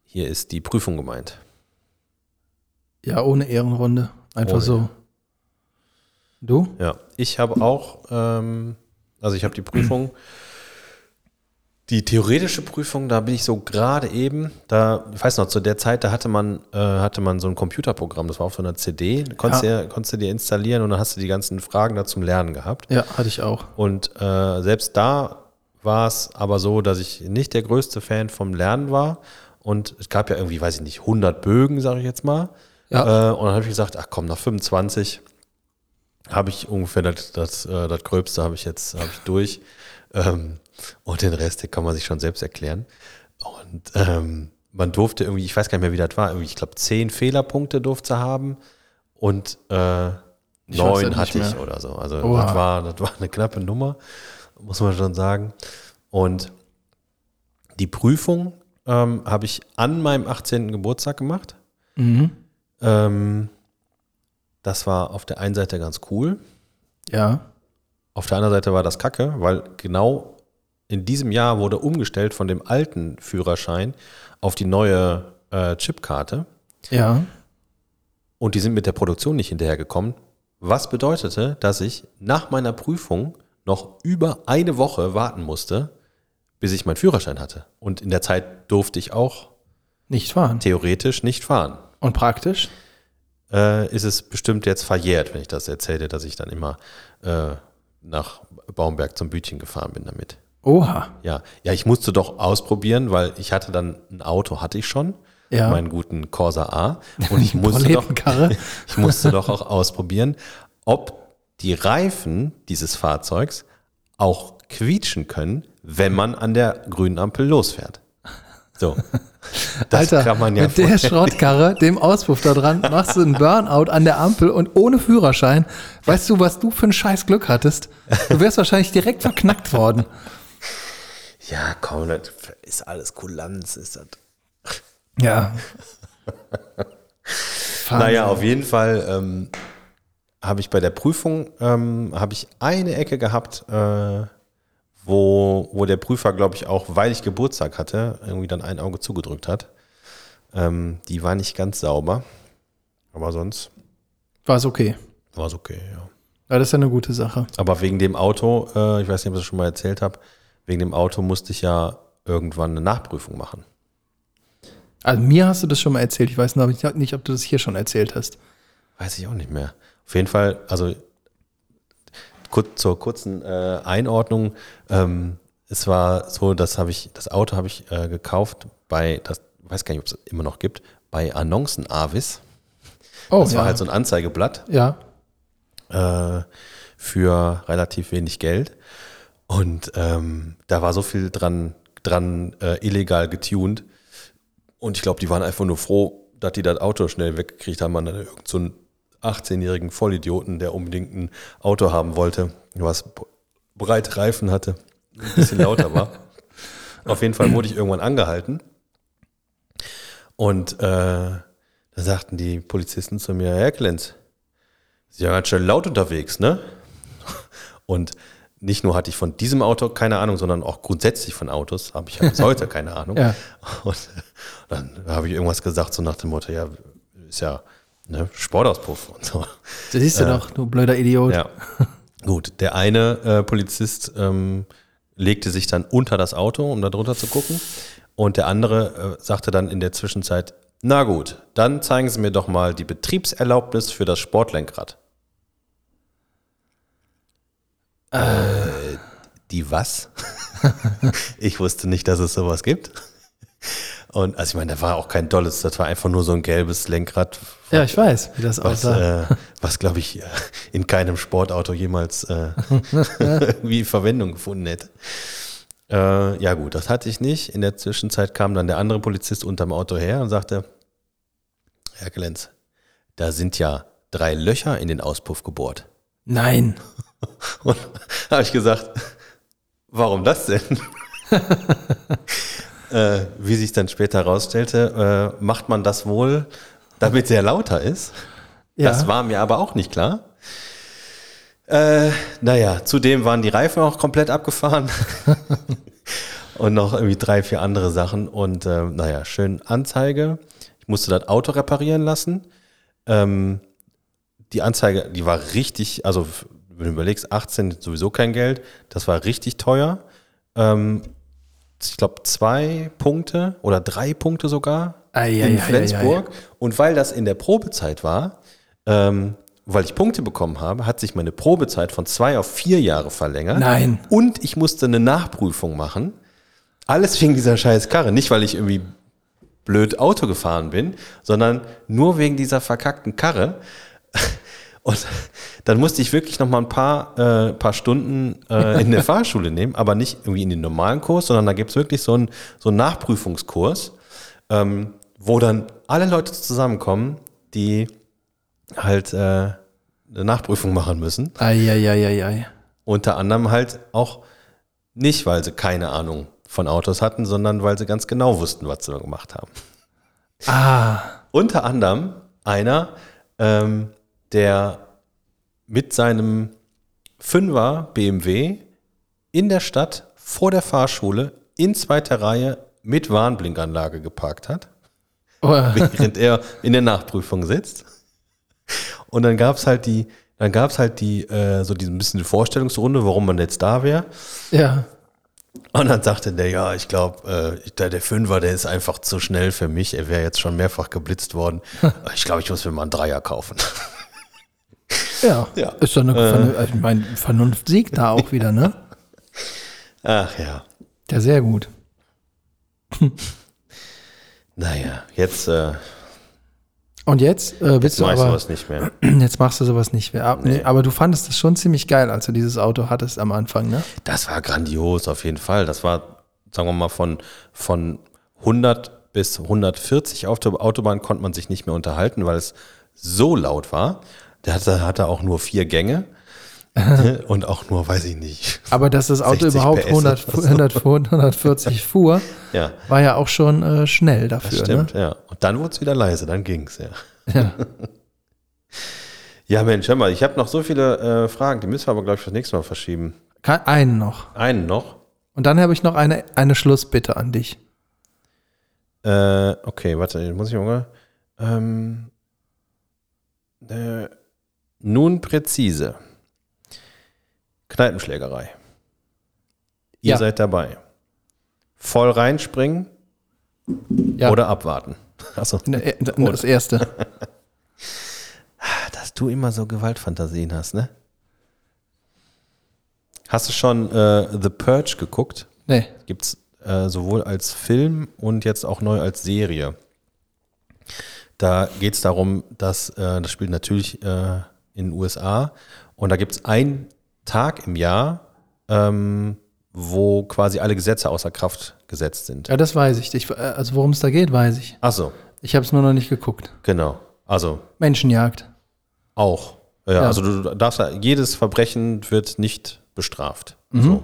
hier ist die Prüfung gemeint. Ja, ohne Ehrenrunde. Einfach ohne. So. Du? Ja, ich habe auch, also ich habe die Prüfung, die theoretische Prüfung, da bin ich so gerade eben, da, ich weiß noch, zu der Zeit, da hatte man so ein Computerprogramm, das war auf so einer CD, konntest du dir installieren und dann hast du die ganzen Fragen da zum Lernen gehabt. Ja, hatte ich auch. Und selbst da war es aber so, dass ich nicht der größte Fan vom Lernen war und es gab ja irgendwie, weiß ich nicht, 100 Bögen, sage ich jetzt mal. Ja. Und dann habe ich gesagt, ach komm, nach 25 habe ich ungefähr das Gröbste habe ich durch. Und den Rest, den kann man sich schon selbst erklären. Und man durfte irgendwie, ich weiß gar nicht mehr, wie das war, irgendwie, ich glaube, 10 Fehlerpunkte durfte haben und 9 hatte ich oder so. Also das war eine knappe Nummer, muss man schon sagen. Und die Prüfung habe ich an meinem 18. Geburtstag gemacht. Mhm. Das war auf der einen Seite ganz cool. Ja. Auf der anderen Seite war das kacke, weil genau in diesem Jahr wurde umgestellt von dem alten Führerschein auf die neue Chipkarte. Ja. Und die sind mit der Produktion nicht hinterhergekommen. Was bedeutete, dass ich nach meiner Prüfung noch über eine Woche warten musste, bis ich meinen Führerschein hatte. Und in der Zeit durfte ich auch nicht fahren. Theoretisch nicht fahren. Und praktisch? Ist es bestimmt jetzt verjährt, wenn ich das erzähle, dass ich dann immer nach Baumberg zum Bütchen gefahren bin damit. Oha. Ja, ich musste doch ausprobieren, weil ich hatte dann ein Auto, hatte ich schon, meinen guten Corsa A. Und ich musste doch auch ausprobieren, ob die Reifen dieses Fahrzeugs auch quietschen können, wenn man an der grünen Ampel losfährt. So. Das Alter, kann man ja mit der Schrottkarre, dem Auspuff da dran, machst du einen Burnout an der Ampel und ohne Führerschein. Weißt du, was du für ein scheiß Glück hattest? Du wärst wahrscheinlich direkt verknackt worden. Ja, komm, das ist alles Kulanz, ist das. Ja. Naja, auf jeden Fall habe ich bei der Prüfung eine Ecke gehabt, wo der Prüfer, glaube ich, auch, weil ich Geburtstag hatte, irgendwie dann ein Auge zugedrückt hat. Die war nicht ganz sauber. Aber sonst war es okay. War es okay, ja. Ja, das ist ja eine gute Sache. Aber wegen dem Auto, ich weiß nicht, ob ich das schon mal erzählt habe, wegen dem Auto musste ich ja irgendwann eine Nachprüfung machen. Also mir hast du das schon mal erzählt. Ich weiß nicht, ob du das hier schon erzählt hast. Weiß ich auch nicht mehr. Auf jeden Fall, also zur kurzen Einordnung. Es war so, das Auto habe ich gekauft bei, das weiß gar nicht, ob es immer noch gibt, bei Annoncen Avis. Oh, das war halt so ein Anzeigeblatt. Ja. Für relativ wenig Geld. Und da war so viel dran illegal getuned. Und ich glaube, die waren einfach nur froh, dass die das Auto schnell weggekriegt haben. Man dann irgend so ein 18-jährigen Vollidioten, der unbedingt ein Auto haben wollte, was breite Reifen hatte, ein bisschen lauter war. Auf jeden Fall wurde ich irgendwann angehalten und da sagten die Polizisten zu mir, Herr Klenz, Sie sind ja ganz schön laut unterwegs, ne? Und nicht nur hatte ich von diesem Auto keine Ahnung, sondern auch grundsätzlich von Autos habe ich bis heute keine Ahnung. Ja. Und dann habe ich irgendwas gesagt, so nach dem Motto, ja, ist ja Sportauspuff und so. Das siehst du doch, du blöder Idiot. Ja. Gut, der eine Polizist legte sich dann unter das Auto, um da drunter zu gucken. Und der andere sagte dann in der Zwischenzeit, na gut, dann zeigen Sie mir doch mal die Betriebserlaubnis für das Sportlenkrad. Die was? Ich wusste nicht, dass es sowas gibt. Und also ich meine, da war auch kein dolles, das war einfach nur so ein gelbes Lenkrad. Ja, ich weiß, wie das aussah. Was glaube ich, in keinem Sportauto jemals irgendwie Verwendung gefunden hätte. Ja gut, das hatte ich nicht. In der Zwischenzeit kam dann der andere Polizist unterm Auto her und sagte, Herr Klenz, da sind ja 3 Löcher in den Auspuff gebohrt. Nein. Und habe ich gesagt, warum das denn? Wie sich dann später herausstellte, macht man das wohl, damit es ja lauter ist. Ja. Das war mir aber auch nicht klar. Naja, zudem waren die Reifen auch komplett abgefahren. Und noch irgendwie 3, 4 andere Sachen. Und naja, schön Anzeige. Ich musste das Auto reparieren lassen. Die Anzeige, die war richtig, also wenn du überlegst, 18 sowieso kein Geld. Das war richtig teuer. Ich glaube 2 Punkte oder 3 Punkte sogar in Flensburg. Und weil das in der Probezeit war, weil ich Punkte bekommen habe, hat sich meine Probezeit von 2 auf 4 Jahre verlängert. Nein. Und ich musste eine Nachprüfung machen. Alles wegen dieser scheiß Karre. Nicht, weil ich irgendwie blöd Auto gefahren bin, sondern nur wegen dieser verkackten Karre. Und dann musste ich wirklich noch mal ein paar Stunden in der Fahrschule nehmen, aber nicht irgendwie in den normalen Kurs, sondern da gibt es wirklich so einen Nachprüfungskurs, wo dann alle Leute zusammenkommen, die halt eine Nachprüfung machen müssen. Unter anderem halt auch nicht, weil sie keine Ahnung von Autos hatten, sondern weil sie ganz genau wussten, was sie gemacht haben. Unter anderem einer, der mit seinem 5er BMW in der Stadt vor der Fahrschule in 2. Reihe mit Warnblinkanlage geparkt hat, während er in der Nachprüfung sitzt. Und dann gab es halt so diese bisschen Vorstellungsrunde, warum man jetzt da wäre. Ja. Und dann sagte der, ja, ich glaube, der 5er, der ist einfach zu schnell für mich. Er wäre jetzt schon mehrfach geblitzt worden. Ich glaube, ich muss mir mal einen 3er kaufen. Ja, ist doch eine Vernunft siegt da auch wieder, ne? Ach ja. Ja, sehr gut. Naja, jetzt... Und jetzt? Jetzt machst du sowas nicht mehr. Nee, aber du fandest es schon ziemlich geil, als du dieses Auto hattest am Anfang, ne? Das war grandios, auf jeden Fall. Das war, sagen wir mal, von 100 bis 140 auf der Autobahn konnte man sich nicht mehr unterhalten, weil es so laut war. Der hatte auch nur 4 Gänge und auch nur, weiß ich nicht. Aber dass das Auto überhaupt 140 fuhr, ja, war ja auch schon schnell dafür. Das stimmt, ne? Ja. Und dann wurde es wieder leise, dann ging es, ja. Ja, Mensch, hör mal, ich habe noch so viele Fragen, die müssen wir aber, glaube ich, fürs nächste Mal verschieben. Einen noch. Und dann habe ich noch eine Schlussbitte an dich. Okay, warte, muss ich mal... nun präzise. Kneipenschlägerei. Ihr seid dabei. Voll reinspringen oder abwarten. Achso. Nur das Erste. Dass du immer so Gewaltfantasien hast, ne? Hast du schon The Purge geguckt? Nee. Gibt's sowohl als Film und jetzt auch neu als Serie. Da geht es darum, dass das spielt natürlich in den USA und da gibt es einen Tag im Jahr, wo quasi alle Gesetze außer Kraft gesetzt sind. Ja, das weiß ich. Also worum es da geht, weiß ich. Ach so. Ich habe es nur noch nicht geguckt. Genau. Also Menschenjagd. Auch. Ja. Also du darfst, jedes Verbrechen wird nicht bestraft. Mhm. So.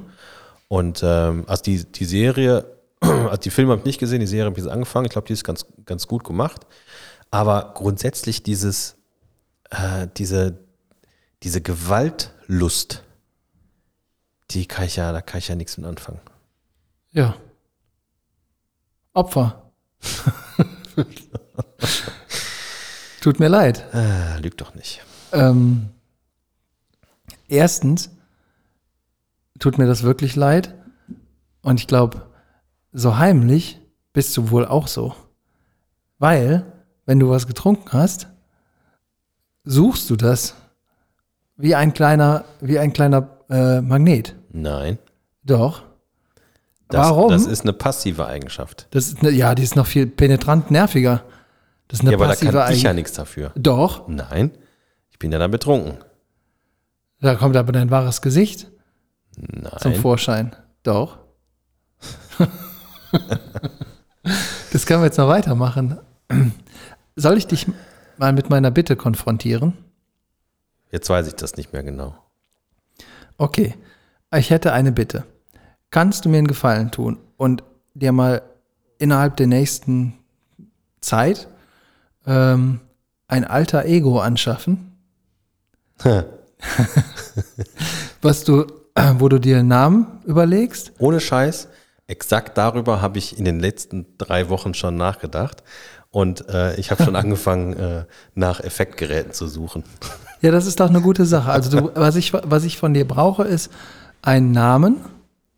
Und also die Serie, also die Filme habe ich nicht gesehen, die Serie habe ich jetzt angefangen. Ich glaube, die ist ganz, ganz gut gemacht. Aber grundsätzlich diese Gewaltlust, da kann ich ja nichts mit anfangen. Ja. Opfer. Tut mir leid. Lüg doch nicht. Erstens tut mir das wirklich leid. Und ich glaube, so heimlich bist du wohl auch so. Weil... Wenn du was getrunken hast, suchst du das wie ein kleiner Magnet. Nein. Doch. Warum? Das ist eine passive Eigenschaft. Die ist noch viel penetrant nerviger. Das ist eine passive Eigenschaft. Aber da kann ich ja nichts dafür. Doch. Nein. Ich bin ja dann betrunken. Da kommt aber dein wahres Gesicht zum Vorschein. Doch. Das können wir jetzt noch weitermachen. Soll ich dich mal mit meiner Bitte konfrontieren? Jetzt weiß ich das nicht mehr genau. Okay, ich hätte eine Bitte. Kannst du mir einen Gefallen tun und dir mal innerhalb der nächsten Zeit ein alter Ego anschaffen? Wo du dir einen Namen überlegst? Ohne Scheiß, exakt darüber habe ich in den letzten 3 Wochen schon nachgedacht. Und ich habe schon angefangen, nach Effektgeräten zu suchen. Ja, das ist doch eine gute Sache. Also was ich von dir brauche, ist einen Namen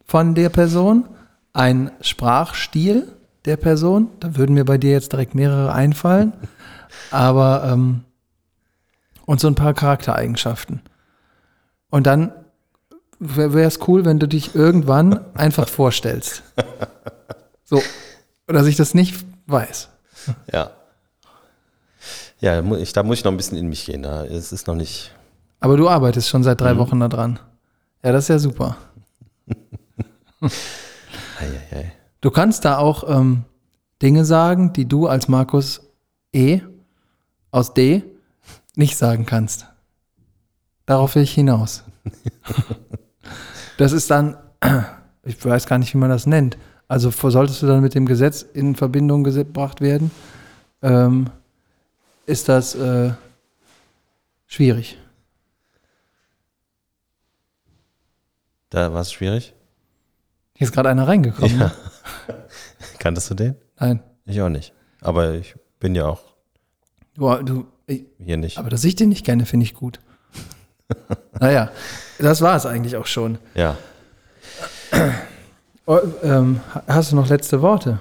von der Person, einen Sprachstil der Person. Da würden mir bei dir jetzt direkt mehrere einfallen. Aber und so ein paar Charaktereigenschaften. Und dann wäre es cool, wenn du dich irgendwann einfach vorstellst. So, dass ich das nicht weiß. Ja. Ja, da muss ich noch ein bisschen in mich gehen. Es ist noch nicht. Aber du arbeitest schon seit 3 Wochen daran. Ja, das ist ja super. Ei. Du kannst da auch Dinge sagen, die du als Markus E. aus D. nicht sagen kannst. Darauf will ich hinaus. Das ist dann, ich weiß gar nicht, wie man das nennt. Also solltest du dann mit dem Gesetz in Verbindung gebracht werden, ist das schwierig. Da war es schwierig? Hier ist gerade einer reingekommen. Ja. Ne? Kanntest du den? Nein. Ich auch nicht. Aber ich bin ja auch hier nicht. Aber dass ich den nicht kenne, finde ich gut. Naja, das war es eigentlich auch schon. Ja. Hast du noch letzte Worte?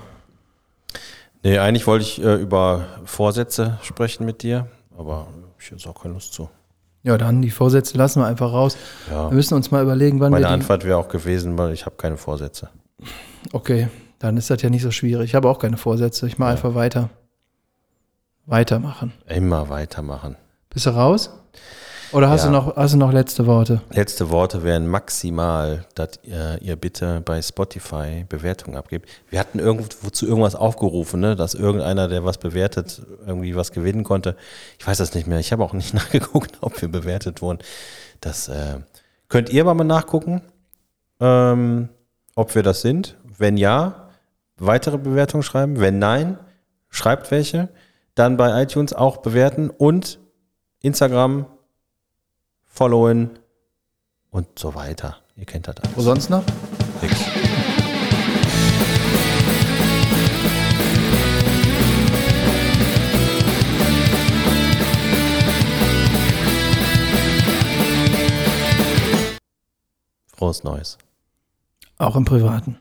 Nee, eigentlich wollte ich über Vorsätze sprechen mit dir, aber ich habe jetzt auch keine Lust zu. Ja, dann die Vorsätze lassen wir einfach raus. Ja. Wir müssen uns mal überlegen, wann Meine Antwort wäre auch gewesen, weil ich habe keine Vorsätze. Okay, dann ist das ja nicht so schwierig. Ich habe auch keine Vorsätze. Ich mache einfach weiter. Weitermachen. Immer weitermachen. Bist du raus? Oder hast du noch letzte Worte? Letzte Worte wären maximal, dass ihr bitte bei Spotify Bewertungen abgebt. Wir hatten irgendwo zu irgendwas aufgerufen, ne? Dass irgendeiner, der was bewertet, irgendwie was gewinnen konnte. Ich weiß das nicht mehr. Ich habe auch nicht nachgeguckt, ob wir bewertet wurden. Das könnt ihr mal nachgucken, ob wir das sind. Wenn ja, weitere Bewertungen schreiben. Wenn nein, schreibt welche. Dann bei iTunes auch bewerten und Instagram followen und so weiter. Ihr kennt das alles. Wo sonst noch? Nix. Frohes Neues. Auch im Privaten.